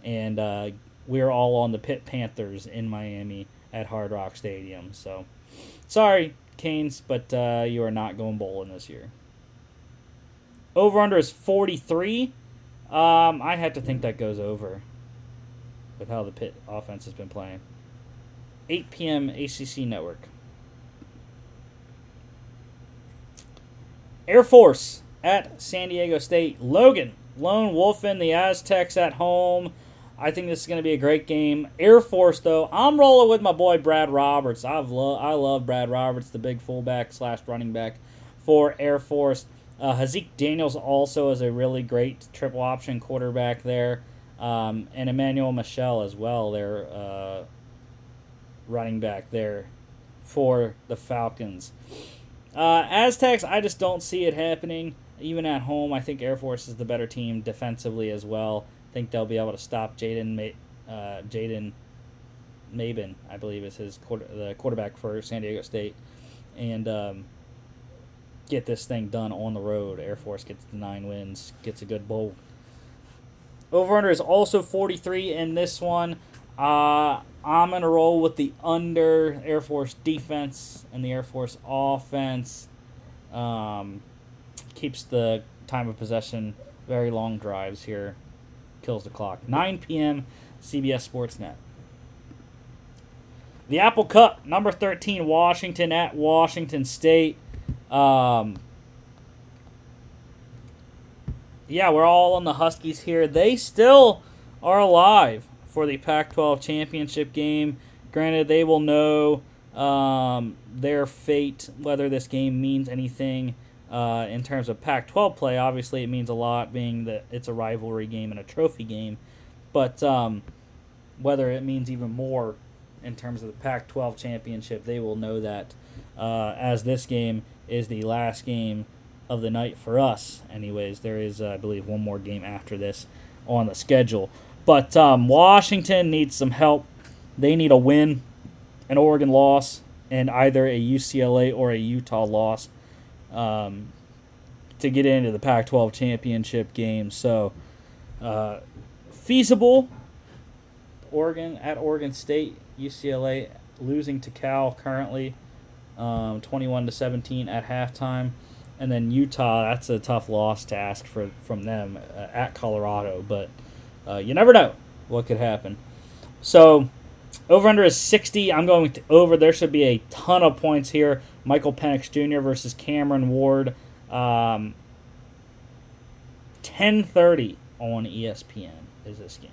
And uh, we're all on the Pitt Panthers in Miami at Hard Rock Stadium. So, sorry, Canes, but uh, you are not going bowling this year. Over-under is forty-three. Um, I have to think that goes over with how the Pitt offense has been playing. eight p.m. A C C Network. Air Force at San Diego State. Logan, Lone Wolfin, the Aztecs at home. I think this is going to be a great game. Air Force, though, I'm rolling with my boy Brad Roberts. I've lo- I love Brad Roberts, the big fullback slash running back for Air Force. Uh, Hazek Daniels also is a really great triple option quarterback there. Um, and Emmanuel Michel as well, their uh, running back there for the Falcons. Uh, Aztecs, I just don't see it happening. Even at home, I think Air Force is the better team defensively as well. I think they'll be able to stop Jaden Ma- uh, Jaden Mabin, I believe is his quarter- the quarterback for San Diego State, and um, get this thing done on the road. Air Force gets the nine wins, gets a good bowl. Over-under is also forty-three in this one. Uh, I'm going to roll with the under. Air Force defense and the Air Force offense. Um, keeps the time of possession, very long drives here. Kills the clock. nine p.m. C B S Sportsnet. The Apple Cup, number thirteen, Washington at Washington State. Um, yeah, we're all on the Huskies here. They still are alive for the Pac twelve championship game. Granted, they will know um, their fate, whether this game means anything uh, in terms of Pac twelve play. Obviously, it means a lot, being that it's a rivalry game and a trophy game. But um, whether it means even more in terms of the Pac twelve championship, they will know that, uh, as this game is the last game of the night for us. Anyways, there is, uh, I believe, one more game after this on the schedule. But um, Washington needs some help. They need a win, an Oregon loss, and either a U C L A or a Utah loss um, to get into the Pac twelve championship game. So, uh, feasible. Oregon at Oregon State, U C L A losing to Cal currently, um, twenty-one to seventeen at halftime. And then Utah, that's a tough loss to ask for from them uh, at Colorado, but... Uh, you never know what could happen. So, over-under is sixty. I'm going with over. There should be a ton of points here. Michael Penix Junior versus Cameron Ward. Um, ten thirty on E S P N is this game.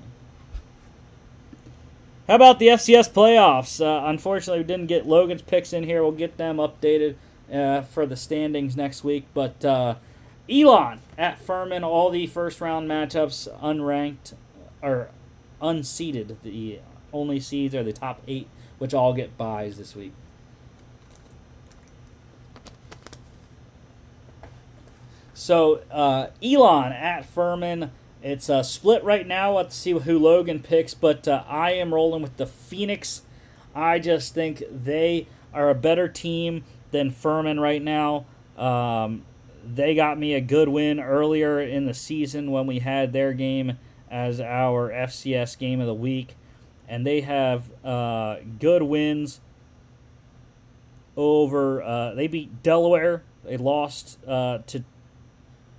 How about the F C S playoffs? Uh, unfortunately, we didn't get Logan's picks in here. We'll get them updated uh, for the standings next week. But uh, Elon at Furman, all the first-round matchups unranked. Or unseeded. The only seeds are the top eight, which all get buys this week. So uh, Elon at Furman, it's a uh, split right now. Let's see who Logan picks, but uh, I am rolling with the Phoenix. I just think they are a better team than Furman right now. Um, they got me a good win earlier in the season when we had their game as our F C S game of the week, and they have uh, good wins over, uh, they beat Delaware, they lost uh, to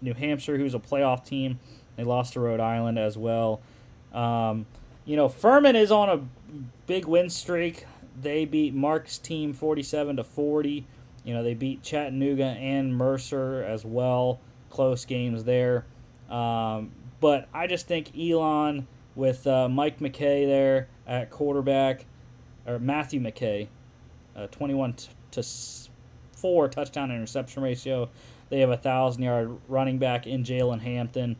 New Hampshire, who's a playoff team, they lost to Rhode Island as well. Um, you know, Furman is on a big win streak, they beat Mark's team forty-seven to forty. You know, they beat Chattanooga and Mercer as well. Close games there. Um, but I just think Elon with uh, Mike McKay there at quarterback, or Matthew McKay, uh, twenty-one to four touchdown interception ratio. They have a one thousand yard running back in Jalen Hampton,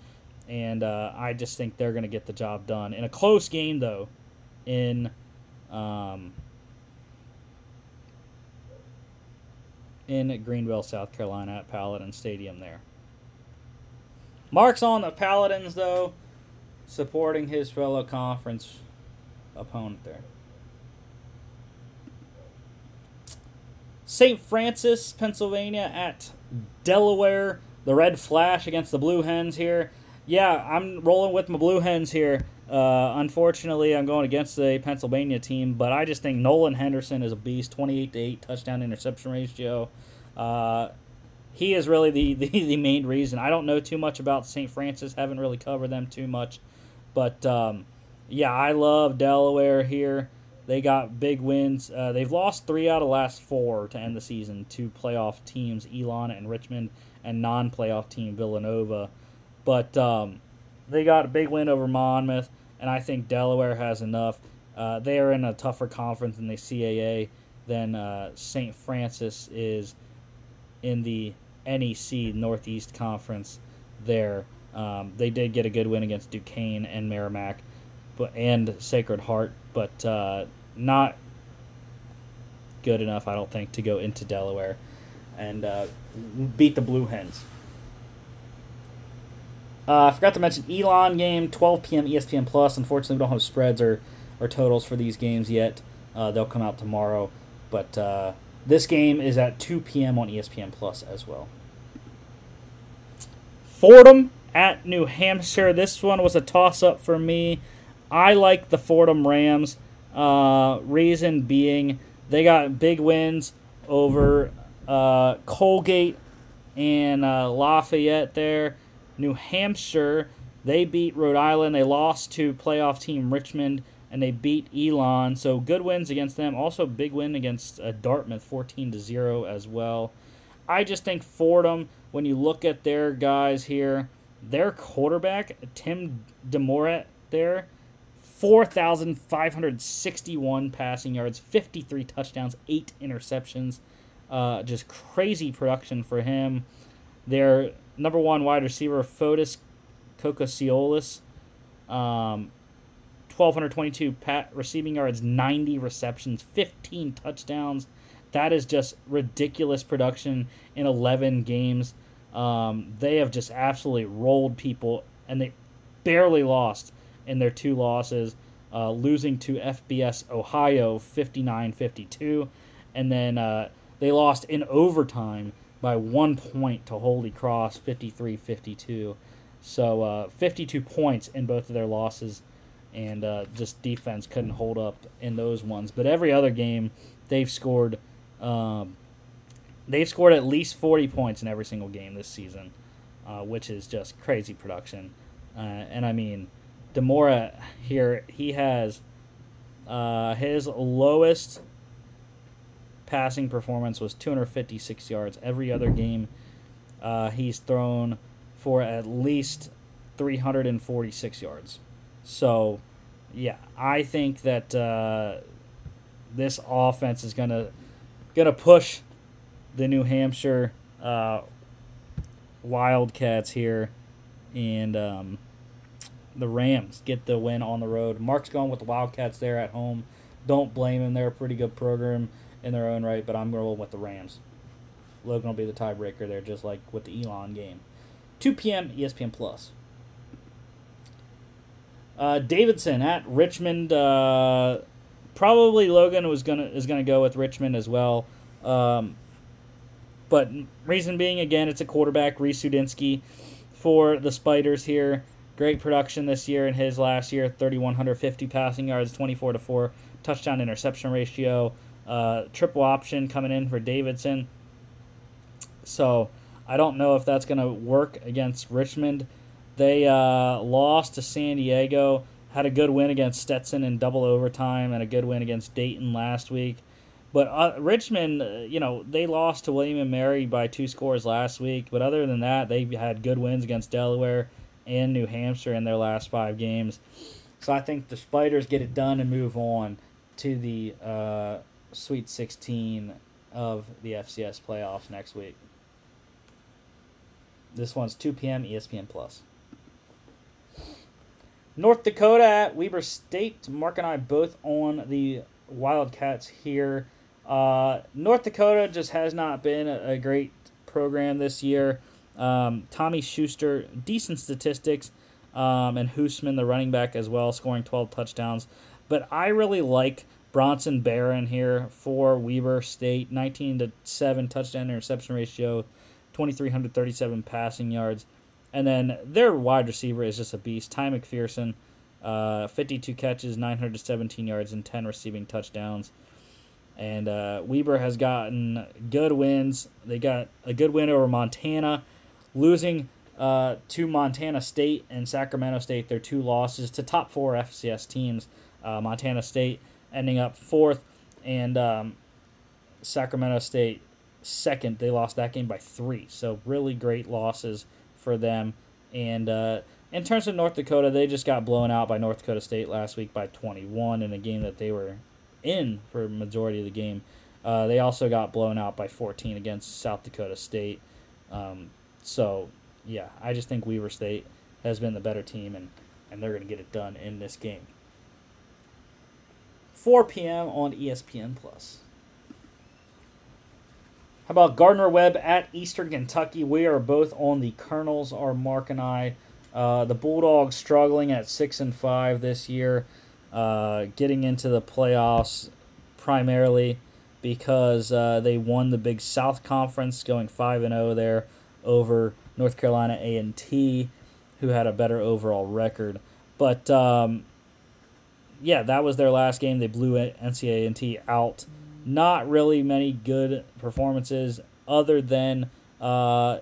and uh, I just think they're going to get the job done. In a close game, though, in um, in Greenville, South Carolina at Paladin Stadium there. Mark's on the Paladins, though, supporting his fellow conference opponent there. Saint Francis, Pennsylvania at Delaware. The Red Flash against the Blue Hens here. Yeah, I'm rolling with my Blue Hens here. Uh, unfortunately, I'm going against the Pennsylvania team, but I just think Nolan Henderson is a beast. twenty-eight to eight touchdown interception ratio. Uh, he is really the, the, the main reason. I don't know too much about Saint Francis. Haven't really covered them too much. But, um, yeah, I love Delaware here. They got big wins. Uh, they've lost three out of the last four to end the season to playoff teams, Elon and Richmond, and non-playoff team Villanova. But um, they got a big win over Monmouth, and I think Delaware has enough. Uh, they are in a tougher conference in the C A A than uh, Saint Francis is in the N E C Northeast Conference there. Um, they did get a good win against Duquesne and Merrimack but and Sacred Heart, but uh, not good enough, I don't think, to go into Delaware and uh, beat the Blue Hens. Uh, I forgot to mention Elon game, twelve p.m. E S P N Plus. Unfortunately, we don't have spreads or, or totals for these games yet. Uh, they'll come out tomorrow. But uh, this game is at two p.m. on E S P N Plus as well. Fordham at New Hampshire. This one was a toss-up for me. I like the Fordham Rams. Uh, reason being, they got big wins over uh, Colgate and uh, Lafayette there. New Hampshire, they beat Rhode Island. They lost to playoff team Richmond, and they beat Elon. So good wins against them. Also big win against uh, Dartmouth, fourteen to zero as well. I just think Fordham, when you look at their guys here, their quarterback, Tim DeMoret there, four thousand five hundred sixty-one passing yards, fifty-three touchdowns, eight interceptions. Uh, just crazy production for him. Their number one wide receiver, Fotis Kokosiolis, um, one thousand two hundred twenty-two pat receiving yards, ninety receptions, fifteen touchdowns. That is just ridiculous production in eleven games. Um, they have just absolutely rolled people, and they barely lost in their two losses, uh, losing to F B S Ohio fifty-nine fifty-two, and then uh, they lost in overtime by one point to Holy Cross, fifty-three fifty-two. So uh, fifty-two points in both of their losses, and uh, just defense couldn't hold up in those ones. But every other game, they've scored um, they've scored at least forty points in every single game this season, uh, which is just crazy production. Uh, and, I mean, DeMora here, he has uh, his lowest passing performance was two hundred fifty-six yards. Every other game, uh, he's thrown for at least three hundred forty-six yards. So, yeah, I think that uh, this offense is gonna gonna push the New Hampshire uh, Wildcats here, and um, the Rams get the win on the road. Mark's going with the Wildcats there at home. Don't blame him; they're a pretty good program in their own right, but I'm going to roll with the Rams. Logan will be the tiebreaker there, just like with the Elon game. two p.m. E S P N Plus. Uh, Davidson at Richmond. Uh, probably Logan was gonna is gonna go with Richmond as well. Um, but reason being, again, it's a quarterback, Reese Sudinsky, for the Spiders here. Great production this year and his last year. three thousand one hundred fifty passing yards, twenty-four to four touchdown interception ratio. Uh, triple option coming in for Davidson. So I don't know if that's going to work against Richmond. They uh, lost to San Diego, had a good win against Stetson in double overtime and a good win against Dayton last week. But uh, Richmond, uh, you know, they lost to William and Mary by two scores last week. But other than that, they had good wins against Delaware and New Hampshire in their last five games. So I think the Spiders get it done and move on to the uh, Sweet sixteen of the F C S playoffs next week. This one's two p.m. E S P N plus. North Dakota at Weber State. Mark and I both on the Wildcats here. Uh, North Dakota just has not been a, a great program this year. Um, Tommy Schuster, decent statistics, um, and Hoosman, the running back as well, scoring twelve touchdowns. But I really like Bronson Barron here for Weber State. nineteen to seven touchdown interception ratio, two thousand three hundred thirty-seven passing yards. And then their wide receiver is just a beast. Ty McPherson, uh, fifty-two catches, nine hundred seventeen yards, and ten receiving touchdowns. And uh, Weber has gotten good wins. They got a good win over Montana, losing uh, to Montana State and Sacramento State, their two losses to top four F C S teams. Uh, Montana State ending up fourth, and um, Sacramento State second. They lost that game by three, so really great losses for them. And uh, in terms of North Dakota, they just got blown out by North Dakota State last week by twenty-one in a game that they were in for the majority of the game. Uh, they also got blown out by fourteen against South Dakota State. Um, so, yeah, I just think Weber State has been the better team, and, and they're going to get it done in this game. four p.m. on E S P N plus. How about Gardner-Webb at Eastern Kentucky? We are both on the Colonels, our Mark and I. Uh, the Bulldogs struggling at six and five this year, uh, getting into the playoffs primarily because uh, they won the Big South Conference, going five and oh there over North Carolina A and T, who had a better overall record. But, um, yeah, that was their last game. They blew N C A A A and T out. Not really many good performances other than uh, a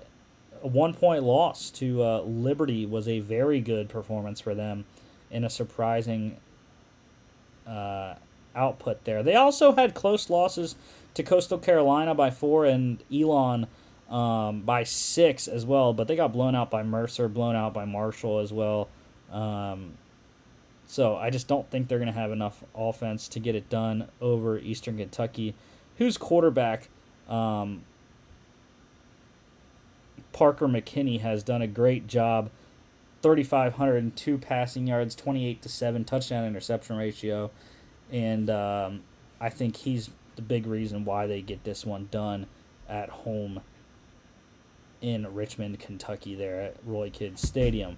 one-point loss to uh, Liberty was a very good performance for them in a surprising uh, output there. They also had close losses to Coastal Carolina by four and Elon um, by six as well, but they got blown out by Mercer, blown out by Marshall as well. Um So I just don't think they're going to have enough offense to get it done over Eastern Kentucky, whose quarterback, um, Parker McKinney, has done a great job. three thousand five hundred two passing yards, twenty-eight to seven touchdown interception ratio. And um, I think he's the big reason why they get this one done at home in Richmond, Kentucky there at Roy Kidd Stadium.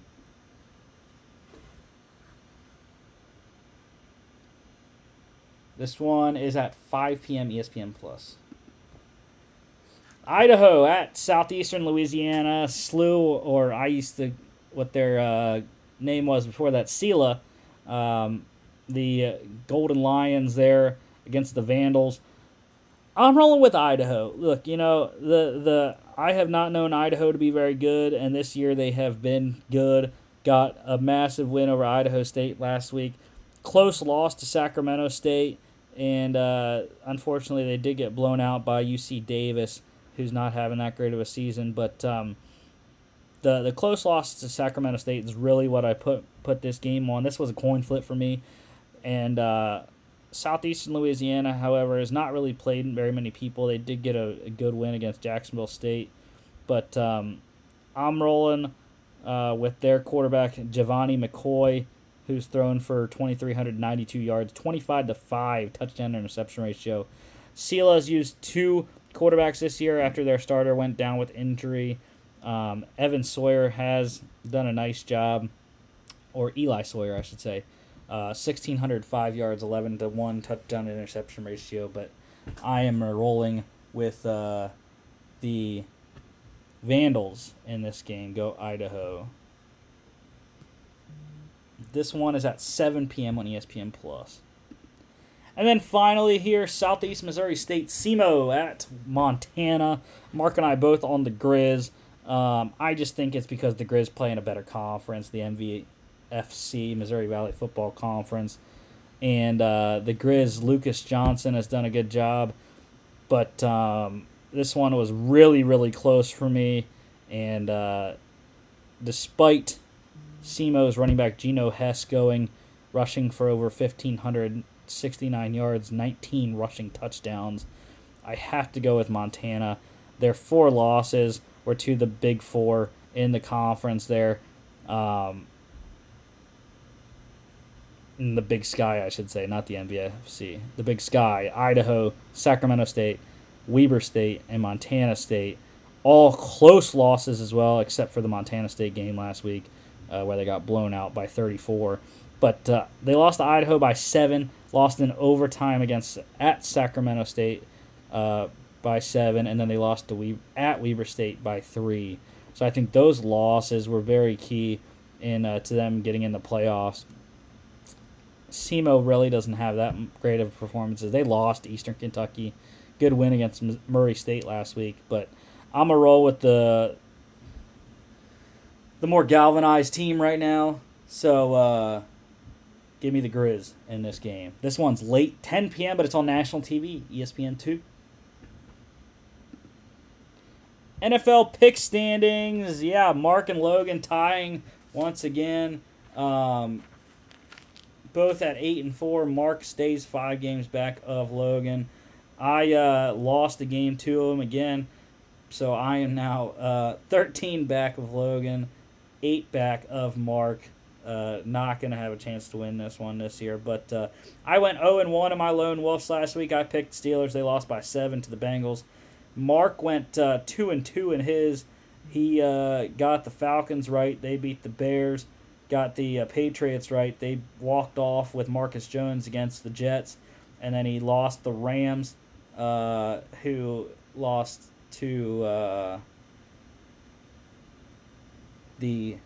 This one is at five p.m. E S P N plus. Idaho at Southeastern Louisiana. S L U, or I used to, what their uh, name was before that, S E L A. Um, the Golden Lions there against the Vandals. I'm rolling with Idaho. Look, you know, the the I have not known Idaho to be very good, and this year they have been good. Got a massive win over Idaho State last week. Close loss to Sacramento State. And uh, unfortunately, they did get blown out by U C Davis, who's not having that great of a season. But um, the the close loss to Sacramento State is really what I put put this game on. This was a coin flip for me. And uh, Southeastern Louisiana, however, has not really played very many people. They did get a, a good win against Jacksonville State. But um, I'm rolling uh, with their quarterback, Giovanni McCoy, who's thrown for two thousand three hundred ninety-two yards, twenty-five to five touchdown interception ratio. S E L A's used two quarterbacks this year after their starter went down with injury. Um, Evan Sawyer has done a nice job, or Eli Sawyer, I should say. Uh, one thousand six hundred five yards, eleven to one touchdown interception ratio, but I am rolling with uh, the Vandals in this game. Go Idaho. This one is at seven p.m. on E S P N plus. And then finally here, Southeast Missouri State, S E M O at Montana. Mark and I both on the Grizz. Um, I just think it's because the Grizz play in a better conference. The M V F C, Missouri Valley Football Conference. And uh, the Grizz, Lucas Johnson, has done a good job. But um, this one was really, really close for me. And uh, despite SEMO's running back Geno Hess going, rushing for over one thousand five hundred sixty-nine yards, nineteen rushing touchdowns, I have to go with Montana. Their four losses were to the Big Four in the conference there. Um, in the Big Sky, I should say, not the N B F C. The Big Sky, Idaho, Sacramento State, Weber State, and Montana State. All close losses as well, except for the Montana State game last week, uh, where they got blown out by thirty-four. But uh, they lost to Idaho by seven, lost in overtime against at Sacramento State uh, by seven, and then they lost to we- at Weber State by three. So I think those losses were very key in uh, to them getting in the playoffs. SEMO really doesn't have that great of performances. They lost to Eastern Kentucky. Good win against Murray State last week. But I'm going to roll with the the more galvanized team right now. So uh, give me the Grizz in this game. This one's late, ten p.m., but it's on national T V, E S P N two. N F L pick standings. Yeah, Mark and Logan tying once again. Um... Both at eight and four, Mark stays five games back of Logan. I uh, lost a game to him again, so I am now uh, thirteen back of Logan, eight back of Mark. Uh, not going to have a chance to win this one this year, but uh, I went oh and one in my Lone Wolves last week. I picked Steelers. They lost by seven to the Bengals. Mark went uh, two and two in his. He uh, got the Falcons right. They beat the Bears. Got the uh, Patriots right. They walked off with Marcus Jones against the Jets. And then he lost the Rams, uh, who lost to uh, the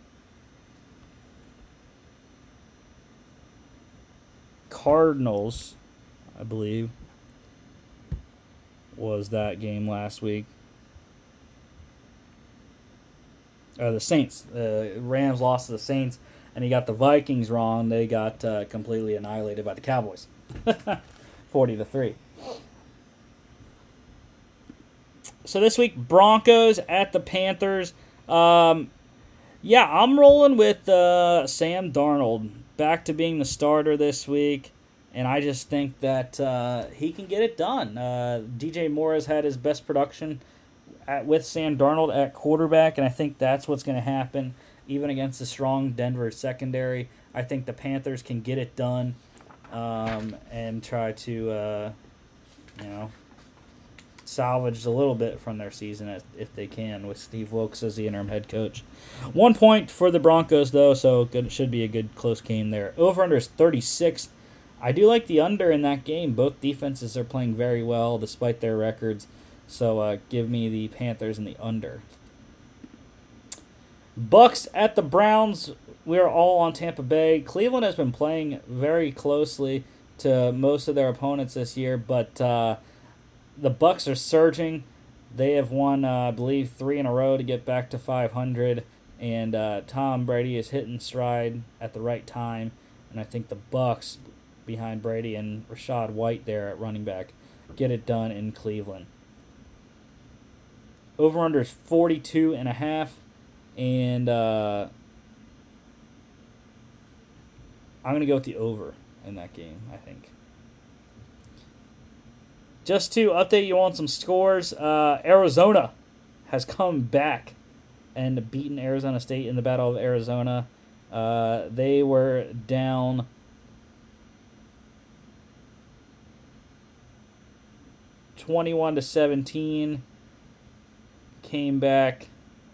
Cardinals, I believe, was that game last week. Uh, the Saints. The uh, Rams lost to the Saints. And he got the Vikings wrong. They got uh, completely annihilated by the Cowboys, forty to three. So this week, Broncos at the Panthers. Um, yeah, I'm rolling with uh, Sam Darnold back to being the starter this week, and I just think that uh, he can get it done. Uh, D J Moore has had his best production at, with Sam Darnold at quarterback, and I think that's what's going to happen. Even against the strong Denver secondary, I think the Panthers can get it done um, and try to, uh, you know, salvage a little bit from their season if they can with Steve Wilkes as the interim head coach. One point for the Broncos, though, so it should be a good close game there. Over-under is thirty-six. I do like the under in that game. Both defenses are playing very well despite their records, so uh, give me the Panthers and the under. Bucks at the Browns. We're all on Tampa Bay. Cleveland has been playing very closely to most of their opponents this year, but uh, the Bucks are surging. They have won, uh, I believe, three in a row to get back to five hundred, and uh, Tom Brady is hitting stride at the right time, and I think the Bucks, behind Brady and Rachaad White there at running back, get it done in Cleveland. Over-under is forty-two and a half. And uh, I'm going to go with the over in that game, I think. Just to update you on some scores, uh, Arizona has come back and beaten Arizona State in the Battle of Arizona. Uh, they were down twenty-one to seventeen, came back.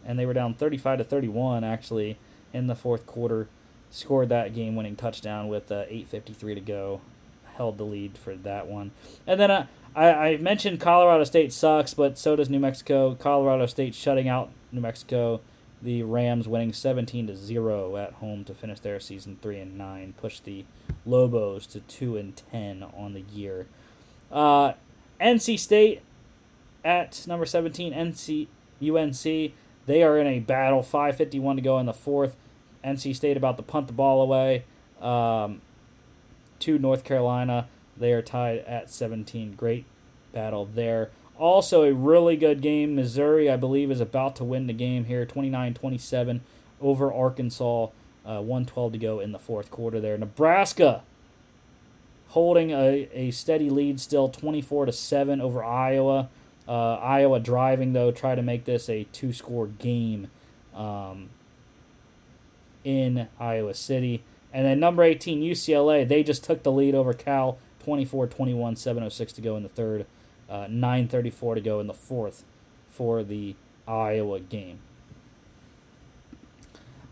And they were down thirty-five to thirty-one, actually, in the fourth quarter. Scored that game-winning touchdown with uh, eight fifty-three to go. Held the lead for that one. And then uh, I, I mentioned Colorado State sucks, but so does New Mexico. Colorado State shutting out New Mexico. The Rams winning seventeen to zero at home to finish their season three and nine. Push the Lobos to two and ten on the year. Uh, N C State at number seventeen, N C U N C. They are in a battle, five fifty-one to go in the fourth. N C State about to punt the ball away um, to North Carolina. They are tied at seventeen. Great battle there. Also a really good game. Missouri, I believe, is about to win the game here, twenty-nine twenty-seven over Arkansas. Uh, one twelve to go in the fourth quarter there. Nebraska holding a, a steady lead still, twenty-four to seven over Iowa. Uh, Iowa driving, though, try to make this a two-score game um, in Iowa City. And then number eighteen, U C L A, they just took the lead over Cal, twenty-four twenty-one, seven oh six to go in the third, uh, nine thirty-four to go in the fourth for the Iowa game.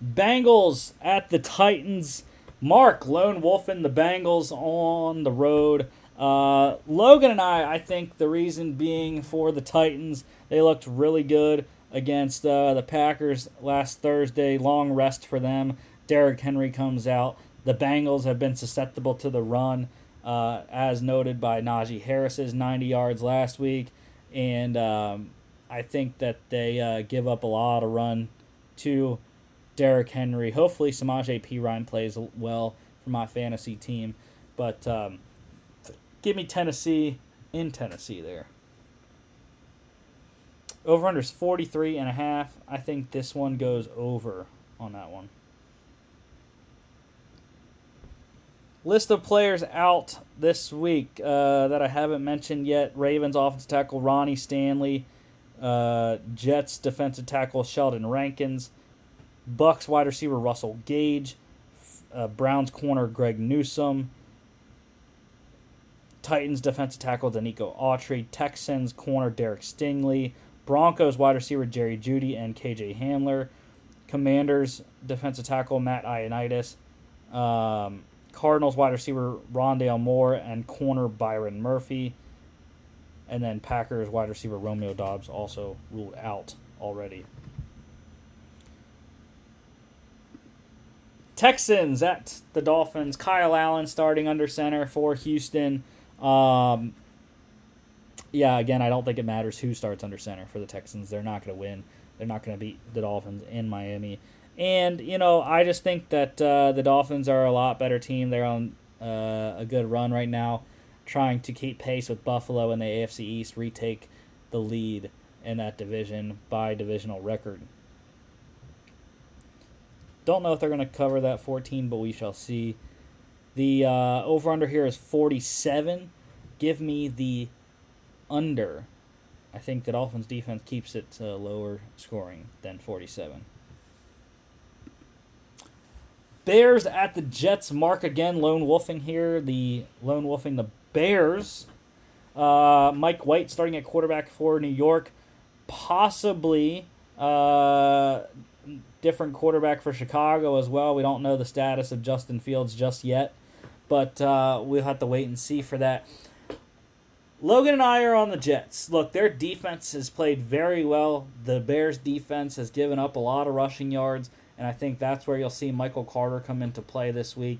Bengals at the Titans. Mark, Lone Wolf and the Bengals on the road. Uh, Logan and I, I think the reason being for the Titans, they looked really good against uh, the Packers last Thursday. Long rest for them. Derrick Henry comes out. The Bengals have been susceptible to the run, uh, as noted by Najee Harris's ninety yards last week. And um, I think that they uh, give up a lot of run to Derrick Henry. Hopefully, Samaje Perine plays well for my fantasy team. But um, give me Tennessee in Tennessee there. Over-under is forty-three point five. I think this one goes over on that one. List of players out this week uh, that I haven't mentioned yet. Ravens offensive tackle Ronnie Stanley. Uh, Jets defensive tackle Sheldon Rankins. Bucks wide receiver Russell Gage, uh, Browns corner Greg Newsome, Titans defensive tackle Danico Autry, Texans corner Derek Stingley, Broncos wide receiver Jerry Jeudy and K J Hamler, Commanders defensive tackle Matt Ioannidis, um, Cardinals wide receiver Rondale Moore and corner Byron Murphy, and then Packers wide receiver Romeo Dobbs also ruled out already. Texans at the Dolphins. Kyle Allen starting under center for Houston. Um, yeah, again, I don't think it matters who starts under center for the Texans. They're not going to win. They're not going to beat the Dolphins in Miami. And, you know, I just think that uh, the Dolphins are a lot better team. They're on uh, a good run right now, trying to keep pace with Buffalo in the A F C East, retake the lead in that division by divisional record. Don't know if they're going to cover that fourteen, but we shall see. The uh, over-under here is forty-seven. Give me the under. I think the Dolphins' defense keeps it uh, lower scoring than forty-seven. Bears at the Jets. Mark again, lone wolfing here. The lone wolfing the Bears. Uh, Mike White starting at quarterback for New York. Possibly... Uh, different quarterback for Chicago as well. We don't know the status of Justin Fields just yet, but uh, we'll have to wait and see for that. Logan and I are on the Jets. Look, their defense has played very well. The Bears' defense has given up a lot of rushing yards, and I think that's where you'll see Michael Carter come into play this week.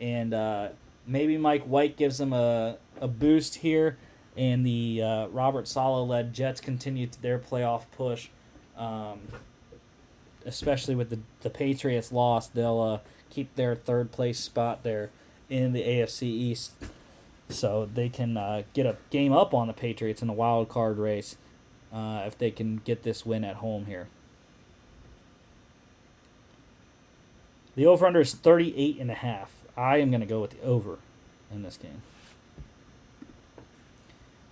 And uh, maybe Mike White gives them a, a boost here, and the uh, Robert Saleh-led Jets continue their playoff push. Um, especially with the, the Patriots loss, they'll uh, keep their third-place spot there in the A F C East, so they can uh, get a game up on the Patriots in the wild card race uh, if they can get this win at home here. The over-under is thirty-eight point five. I am going to go with the over in this game.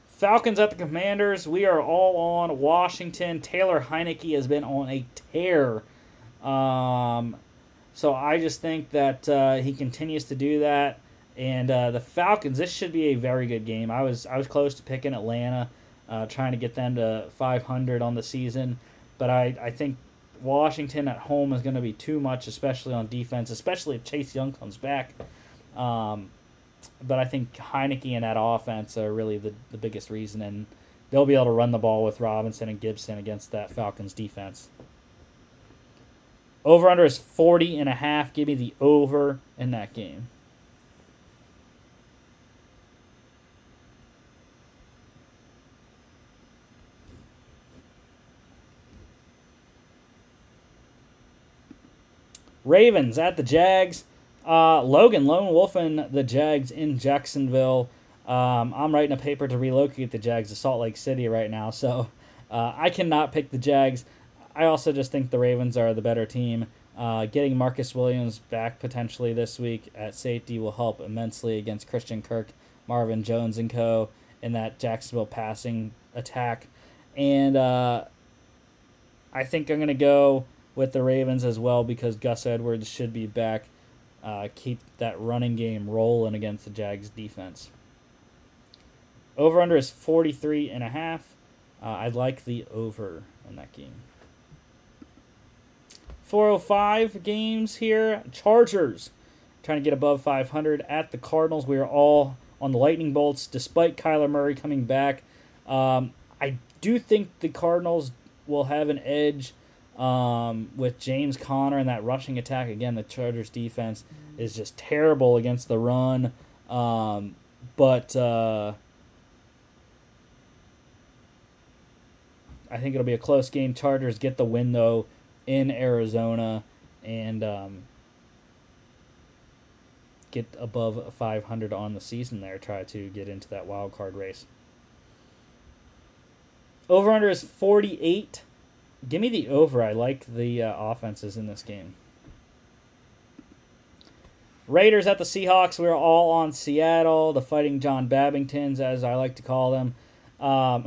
Falcons at the Commanders. We are all on Washington. Taylor Heineke has been on a tear. Um, so I just think that uh, he continues to do that. And uh, the Falcons, this should be a very good game. I was I was close to picking Atlanta, uh, trying to get them to five hundred on the season. But I, I think Washington at home is going to be too much, especially on defense, especially if Chase Young comes back. Um But I think Heineke and that offense are really the, the biggest reason, and they'll be able to run the ball with Robinson and Gibson against that Falcons defense. Over-under is forty point five. Give me the over in that game. Ravens at the Jags. Uh, Logan Lone Wolfing the Jags in Jacksonville. Um, I'm writing a paper to relocate the Jags to Salt Lake City right now, so uh, I cannot pick the Jags. I also just think the Ravens are the better team. Uh, getting Marcus Williams back potentially this week at safety will help immensely against Christian Kirk, Marvin Jones, and co. in that Jacksonville passing attack. And uh, I think I'm going to go with the Ravens as well because Gus Edwards should be back. Uh, keep that running game rolling against the Jags defense. Over-under is forty-three and a half. Uh, I'd like the over in that game. four oh five games here. Chargers trying to get above five hundred at the Cardinals. We are all on the lightning bolts despite Kyler Murray coming back. Um, I do think the Cardinals will have an edge um, with James Conner and that rushing attack. Again, the Chargers defense is just terrible against the run. Um, but... Uh, I think it'll be a close game. Chargers get the win, though, in Arizona and um, get above five hundred on the season there. Try to get into that wild card race. Over-under is forty-eight. Give me the over. I like the uh, offenses in this game. Raiders at the Seahawks. We're all on Seattle, the Fighting John Babingtons, as I like to call them. Um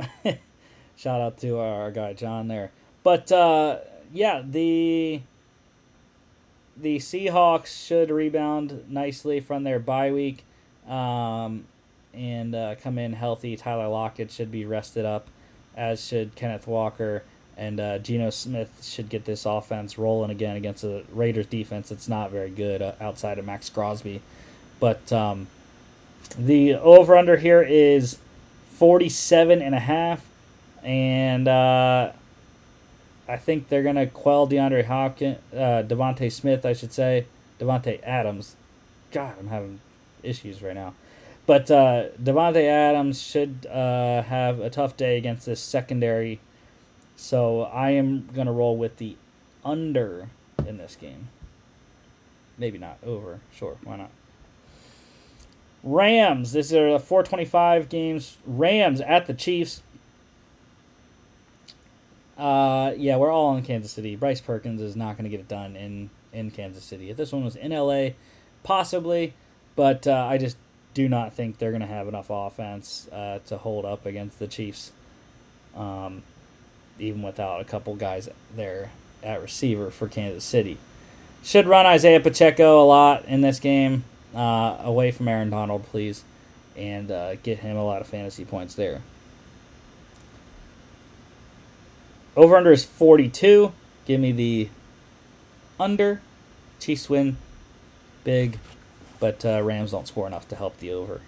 Shout out to our guy John there. But, uh, yeah, the the Seahawks should rebound nicely from their bye week um, and uh, come in healthy. Tyler Lockett should be rested up, as should Kenneth Walker. And uh, Geno Smith should get this offense rolling again against the Raiders defense. It's not very good uh, outside of Max Crosby. But um, the over-under here is forty-seven and a half. And uh, I think they're going to quell DeAndre Hopkins, uh, Devontae Smith, I should say. Devontae Adams. God, I'm having issues right now. But uh, Devontae Adams should uh, have a tough day against this secondary. So I am going to roll with the under in this game. Maybe not. Over. Sure. Why not? Rams. This is a four twenty-five games. Rams at the Chiefs. Uh, yeah, we're all in Kansas City. Bryce Perkins is not going to get it done in, in Kansas City. If this one was in L A, possibly, but uh, I just do not think they're going to have enough offense uh, to hold up against the Chiefs, um, even without a couple guys there at receiver for Kansas City. Should run Isaiah Pacheco a lot in this game, uh, away from Aaron Donald, please, and uh, get him a lot of fantasy points there. Over-under is forty-two. Give me the under. Chiefs win big, but uh, Rams don't score enough to help the over.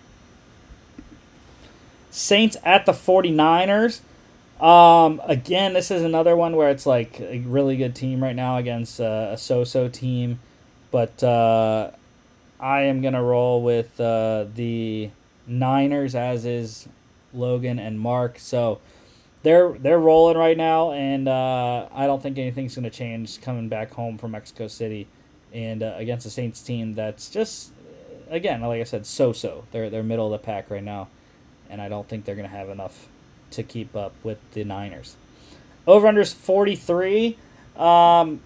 Saints at the 49ers. Um, again, this is another one where it's like a really good team right now against uh, a so-so team, but uh, I am going to roll with uh, the Niners, as is Logan and Mark, so... They're they're rolling right now, and uh, I don't think anything's going to change coming back home from Mexico City and uh, against the Saints team that's just, again, like I said, so-so. They're, they're middle of the pack right now, and I don't think they're going to have enough to keep up with the Niners. Over-under's forty-three. Um,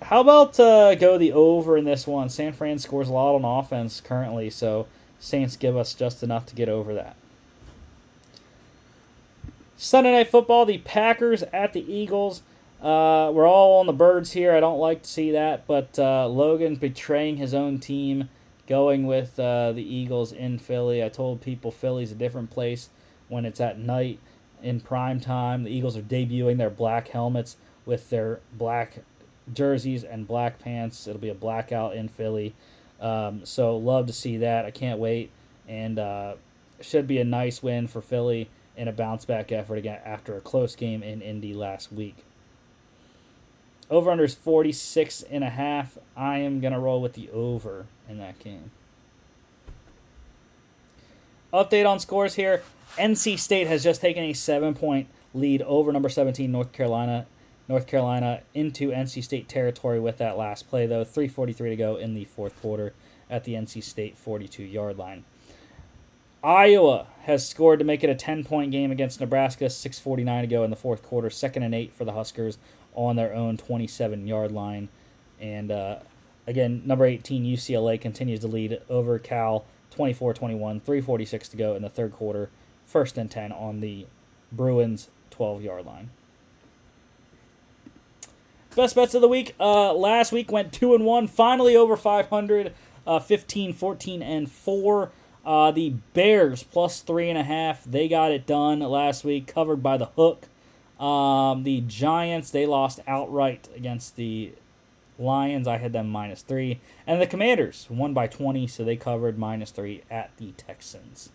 how about uh, go the over in this one? San Fran scores a lot on offense currently, so Saints give us just enough to get over that. Sunday Night Football, the Packers at the Eagles. Uh, we're all on the birds here. I don't like to see that, but uh, Logan betraying his own team, going with uh, the Eagles in Philly. I told people Philly's a different place when it's at night in prime time. The Eagles are debuting their black helmets with their black jerseys and black pants. It'll be a blackout in Philly. Um, so love to see that. I can't wait, and uh, should be a nice win for Philly in a bounce-back effort again after a close game in Indy last week. Over-under is forty-six and a half. I am going to roll with the over in that game. Update on scores here. N C State has just taken a seven-point lead over number seventeen North Carolina. North Carolina into N C State territory with that last play, though. three forty-three to go in the fourth quarter at the N C State forty-two-yard line. Iowa has scored to make it a ten-point game against Nebraska. six forty-nine to go in the fourth quarter. Second and eight for the Huskers on their own twenty-seven-yard line. And, uh, again, number eighteen, U C L A, continues to lead over Cal twenty-four twenty-one. three forty-six to go in the third quarter. First and ten on the Bruins' twelve-yard line. Best bets of the week. Uh, last week went two and one. Finally over five hundred. Uh, fifteen, fourteen, and four. Uh, the Bears plus three and a half. They got it done last week, covered by the hook. Um, the Giants, they lost outright against the Lions. I had them minus three. And the Commanders won by twenty, so they covered minus three at the Texans.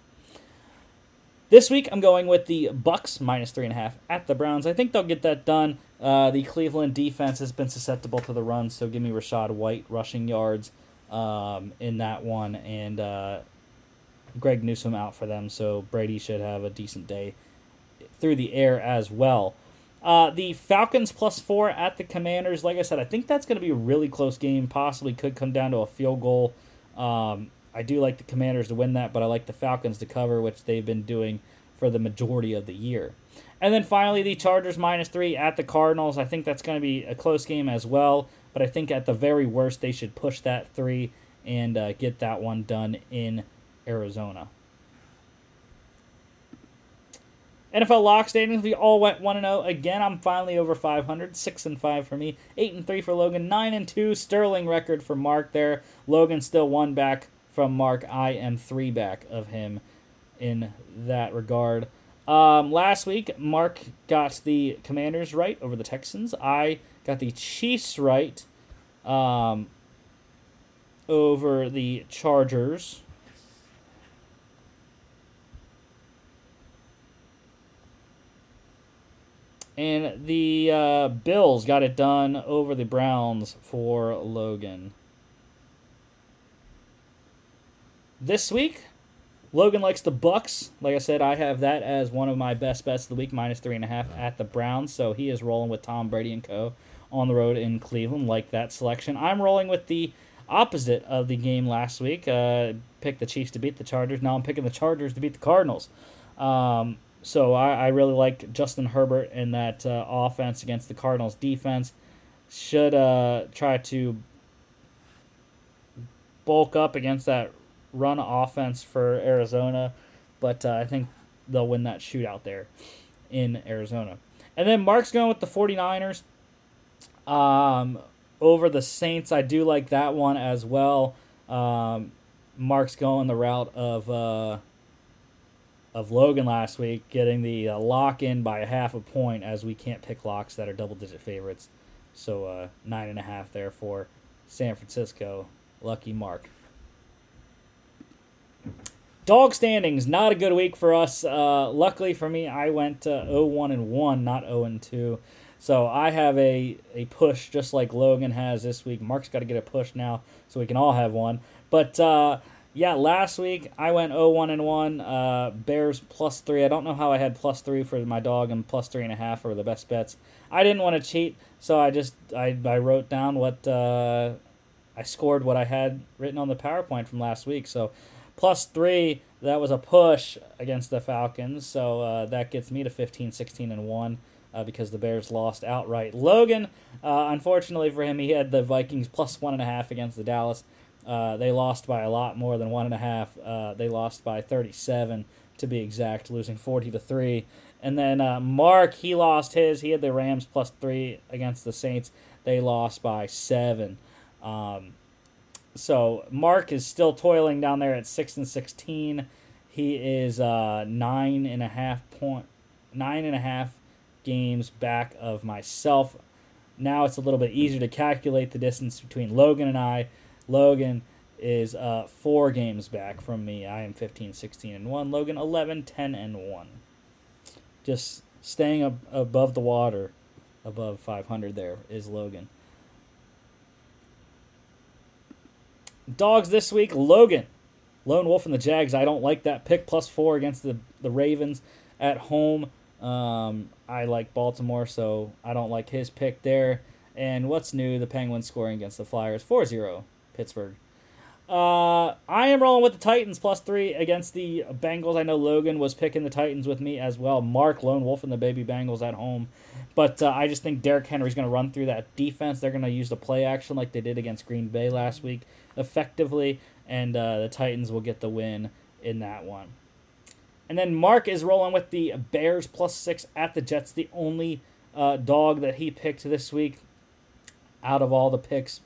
This week, I'm going with the Bucks minus three and a half at the Browns. I think they'll get that done. Uh, the Cleveland defense has been susceptible to the run, so give me Rachaad White rushing yards um, in that one, and uh, Greg Newsome out for them, so Brady should have a decent day through the air as well. Uh, the Falcons plus four at the Commanders. Like I said, I think that's going to be a really close game. Possibly could come down to a field goal. Um, I do like the Commanders to win that, but I like the Falcons to cover, which they've been doing for the majority of the year. And then finally, the Chargers minus three at the Cardinals. I think that's going to be a close game as well, but I think at the very worst, they should push that three and uh, get that one done in Arizona. N F L lock standings, we all went one and oh. Again, I'm finally over five hundred. six and five for me, eight and three for Logan, nine and two. Sterling record for Mark there. Logan still one back from Mark. I am three back of him in that regard. Um, last week, Mark got the Commanders right over the Texans. I got the Chiefs right um, over the Chargers. And the uh, Bills got it done over the Browns for Logan. This week, Logan likes the Bucks. Like I said, I have that as one of my best bets of the week, minus three and a half at the Browns. So he is rolling with Tom Brady and co. on the road in Cleveland. Like that selection. I'm rolling with the opposite of the game last week. Uh, picked the Chiefs to beat the Chargers. Now I'm picking the Chargers to beat the Cardinals. Um, so I, I really like Justin Herbert in that uh, offense against the Cardinals defense. Should uh, try to bulk up against that run offense for Arizona, but uh, I think they'll win that shootout there in Arizona. And then Mark's going with the 49ers um, over the Saints. I do like that one as well. Um, Mark's going the route of uh, of Logan last week, getting the uh, lock in by a half a point, as we can't pick locks that are double-digit favorites. So uh, nine and a half there for San Francisco. Lucky Mark. Dog standings, not a good week for us. Uh, luckily for me, I went uh, oh and one and one, not oh and two. So I have a, a push just like Logan has this week. Mark's got to get a push now so we can all have one. But, uh, yeah, last week I went oh and one and one. Uh, Bears plus three. I don't know how I had plus three for my dog and plus three and a half for the best bets. I didn't want to cheat, so I just I, I wrote down what uh, I scored, what I had written on the PowerPoint from last week. So plus three, that was a push against the Falcons, so uh, that gets me to fifteen, sixteen, and one uh, because the Bears lost outright. Logan, uh, unfortunately for him, he had the Vikings plus one and a half against the Dallas. Uh, they lost by a lot more than one and a half. Uh, they lost by thirty-seven to be exact, losing forty to three. And then uh, Mark, he lost his. He had the Rams plus three against the Saints. They lost by seven. Um, So Mark is still toiling down there at six and sixteen. He is uh, nine and a half point, nine and a half games back of myself. Now it's a little bit easier to calculate the distance between Logan and I. Logan is uh, four games back from me. I am fifteen, sixteen, and one. Logan eleven, ten, and one. Just staying ab- above the water, above five hundred. There is Logan. Dogs this week, Logan, Lone Wolf and the Jags. I don't like that pick. Plus four against the, the Ravens at home. Um, I like Baltimore, so I don't like his pick there. And what's new? The Penguins scoring against the Flyers four zero. Pittsburgh. Uh, I am rolling with the Titans plus three against the Bengals. I know Logan was picking the Titans with me as well. Mark, Lone Wolf, and the baby Bengals at home. But uh, I just think Derrick Henry's going to run through that defense. They're going to use the play action like they did against Green Bay last week effectively. And uh, the Titans will get the win in that one. And then Mark is rolling with the Bears plus six at the Jets. The only uh, dog that he picked this week out of all the picks.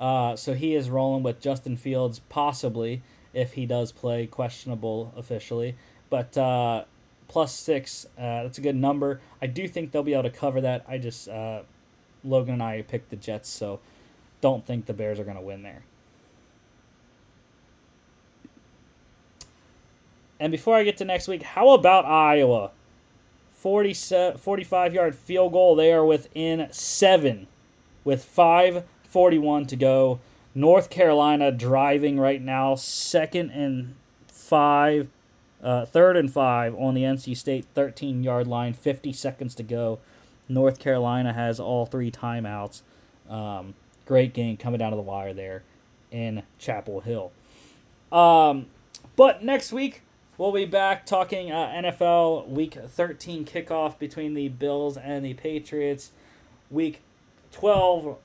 Uh, so he is rolling with Justin Fields, possibly, if he does play, questionable officially. But uh, plus six, uh, that's a good number. I do think they'll be able to cover that. I just, uh, Logan and I picked the Jets, so don't think the Bears are going to win there. And before I get to next week, how about Iowa? forty-five-yard field goal. They are within seven with five forty-one to go. North Carolina driving right now, second and five, uh, third and five on the N C State thirteen-yard line, fifty seconds to go. North Carolina has all three timeouts. Um, great game coming down to the wire there in Chapel Hill. Um, but next week we'll be back talking uh, N F L Week thirteen kickoff between the Bills and the Patriots. Week twelve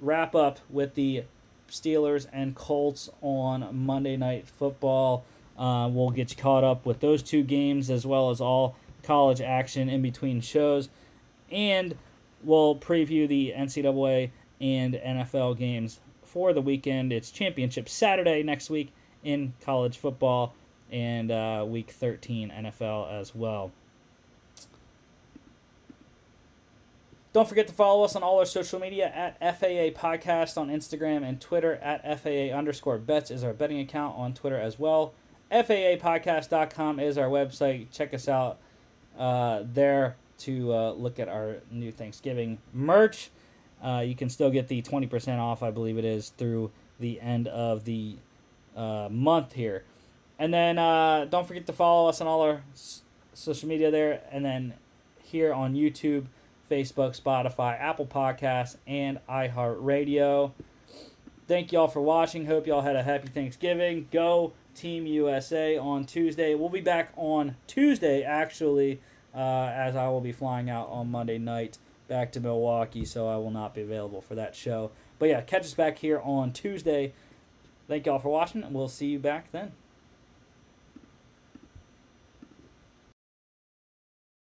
wrap up with the Steelers and Colts on Monday Night Football. Uh, we'll get you caught up with those two games as well as all college action in between shows. And we'll preview the N C double A and N F L games for the weekend. It's Championship Saturday next week in college football and uh, Week thirteen N F L as well. Don't forget to follow us on all our social media at F A A Podcast on Instagram and Twitter. At F A A underscore bets is our betting account on Twitter as well. F A A podcast dot com is our website. Check us out uh, there to uh, look at our new Thanksgiving merch. Uh, you can still get the twenty percent off, I believe it is, through the end of the uh, month here. And then uh, don't forget to follow us on all our s- social media there. And then here on YouTube, Facebook, Spotify, Apple Podcasts, and iHeartRadio. Thank y'all for watching. Hope y'all had a happy Thanksgiving. Go Team U S A on Tuesday. We'll be back on Tuesday, actually, uh, as I will be flying out on Monday night back to Milwaukee, so I will not be available for that show. But yeah, catch us back here on Tuesday. Thank y'all for watching, and we'll see you back then.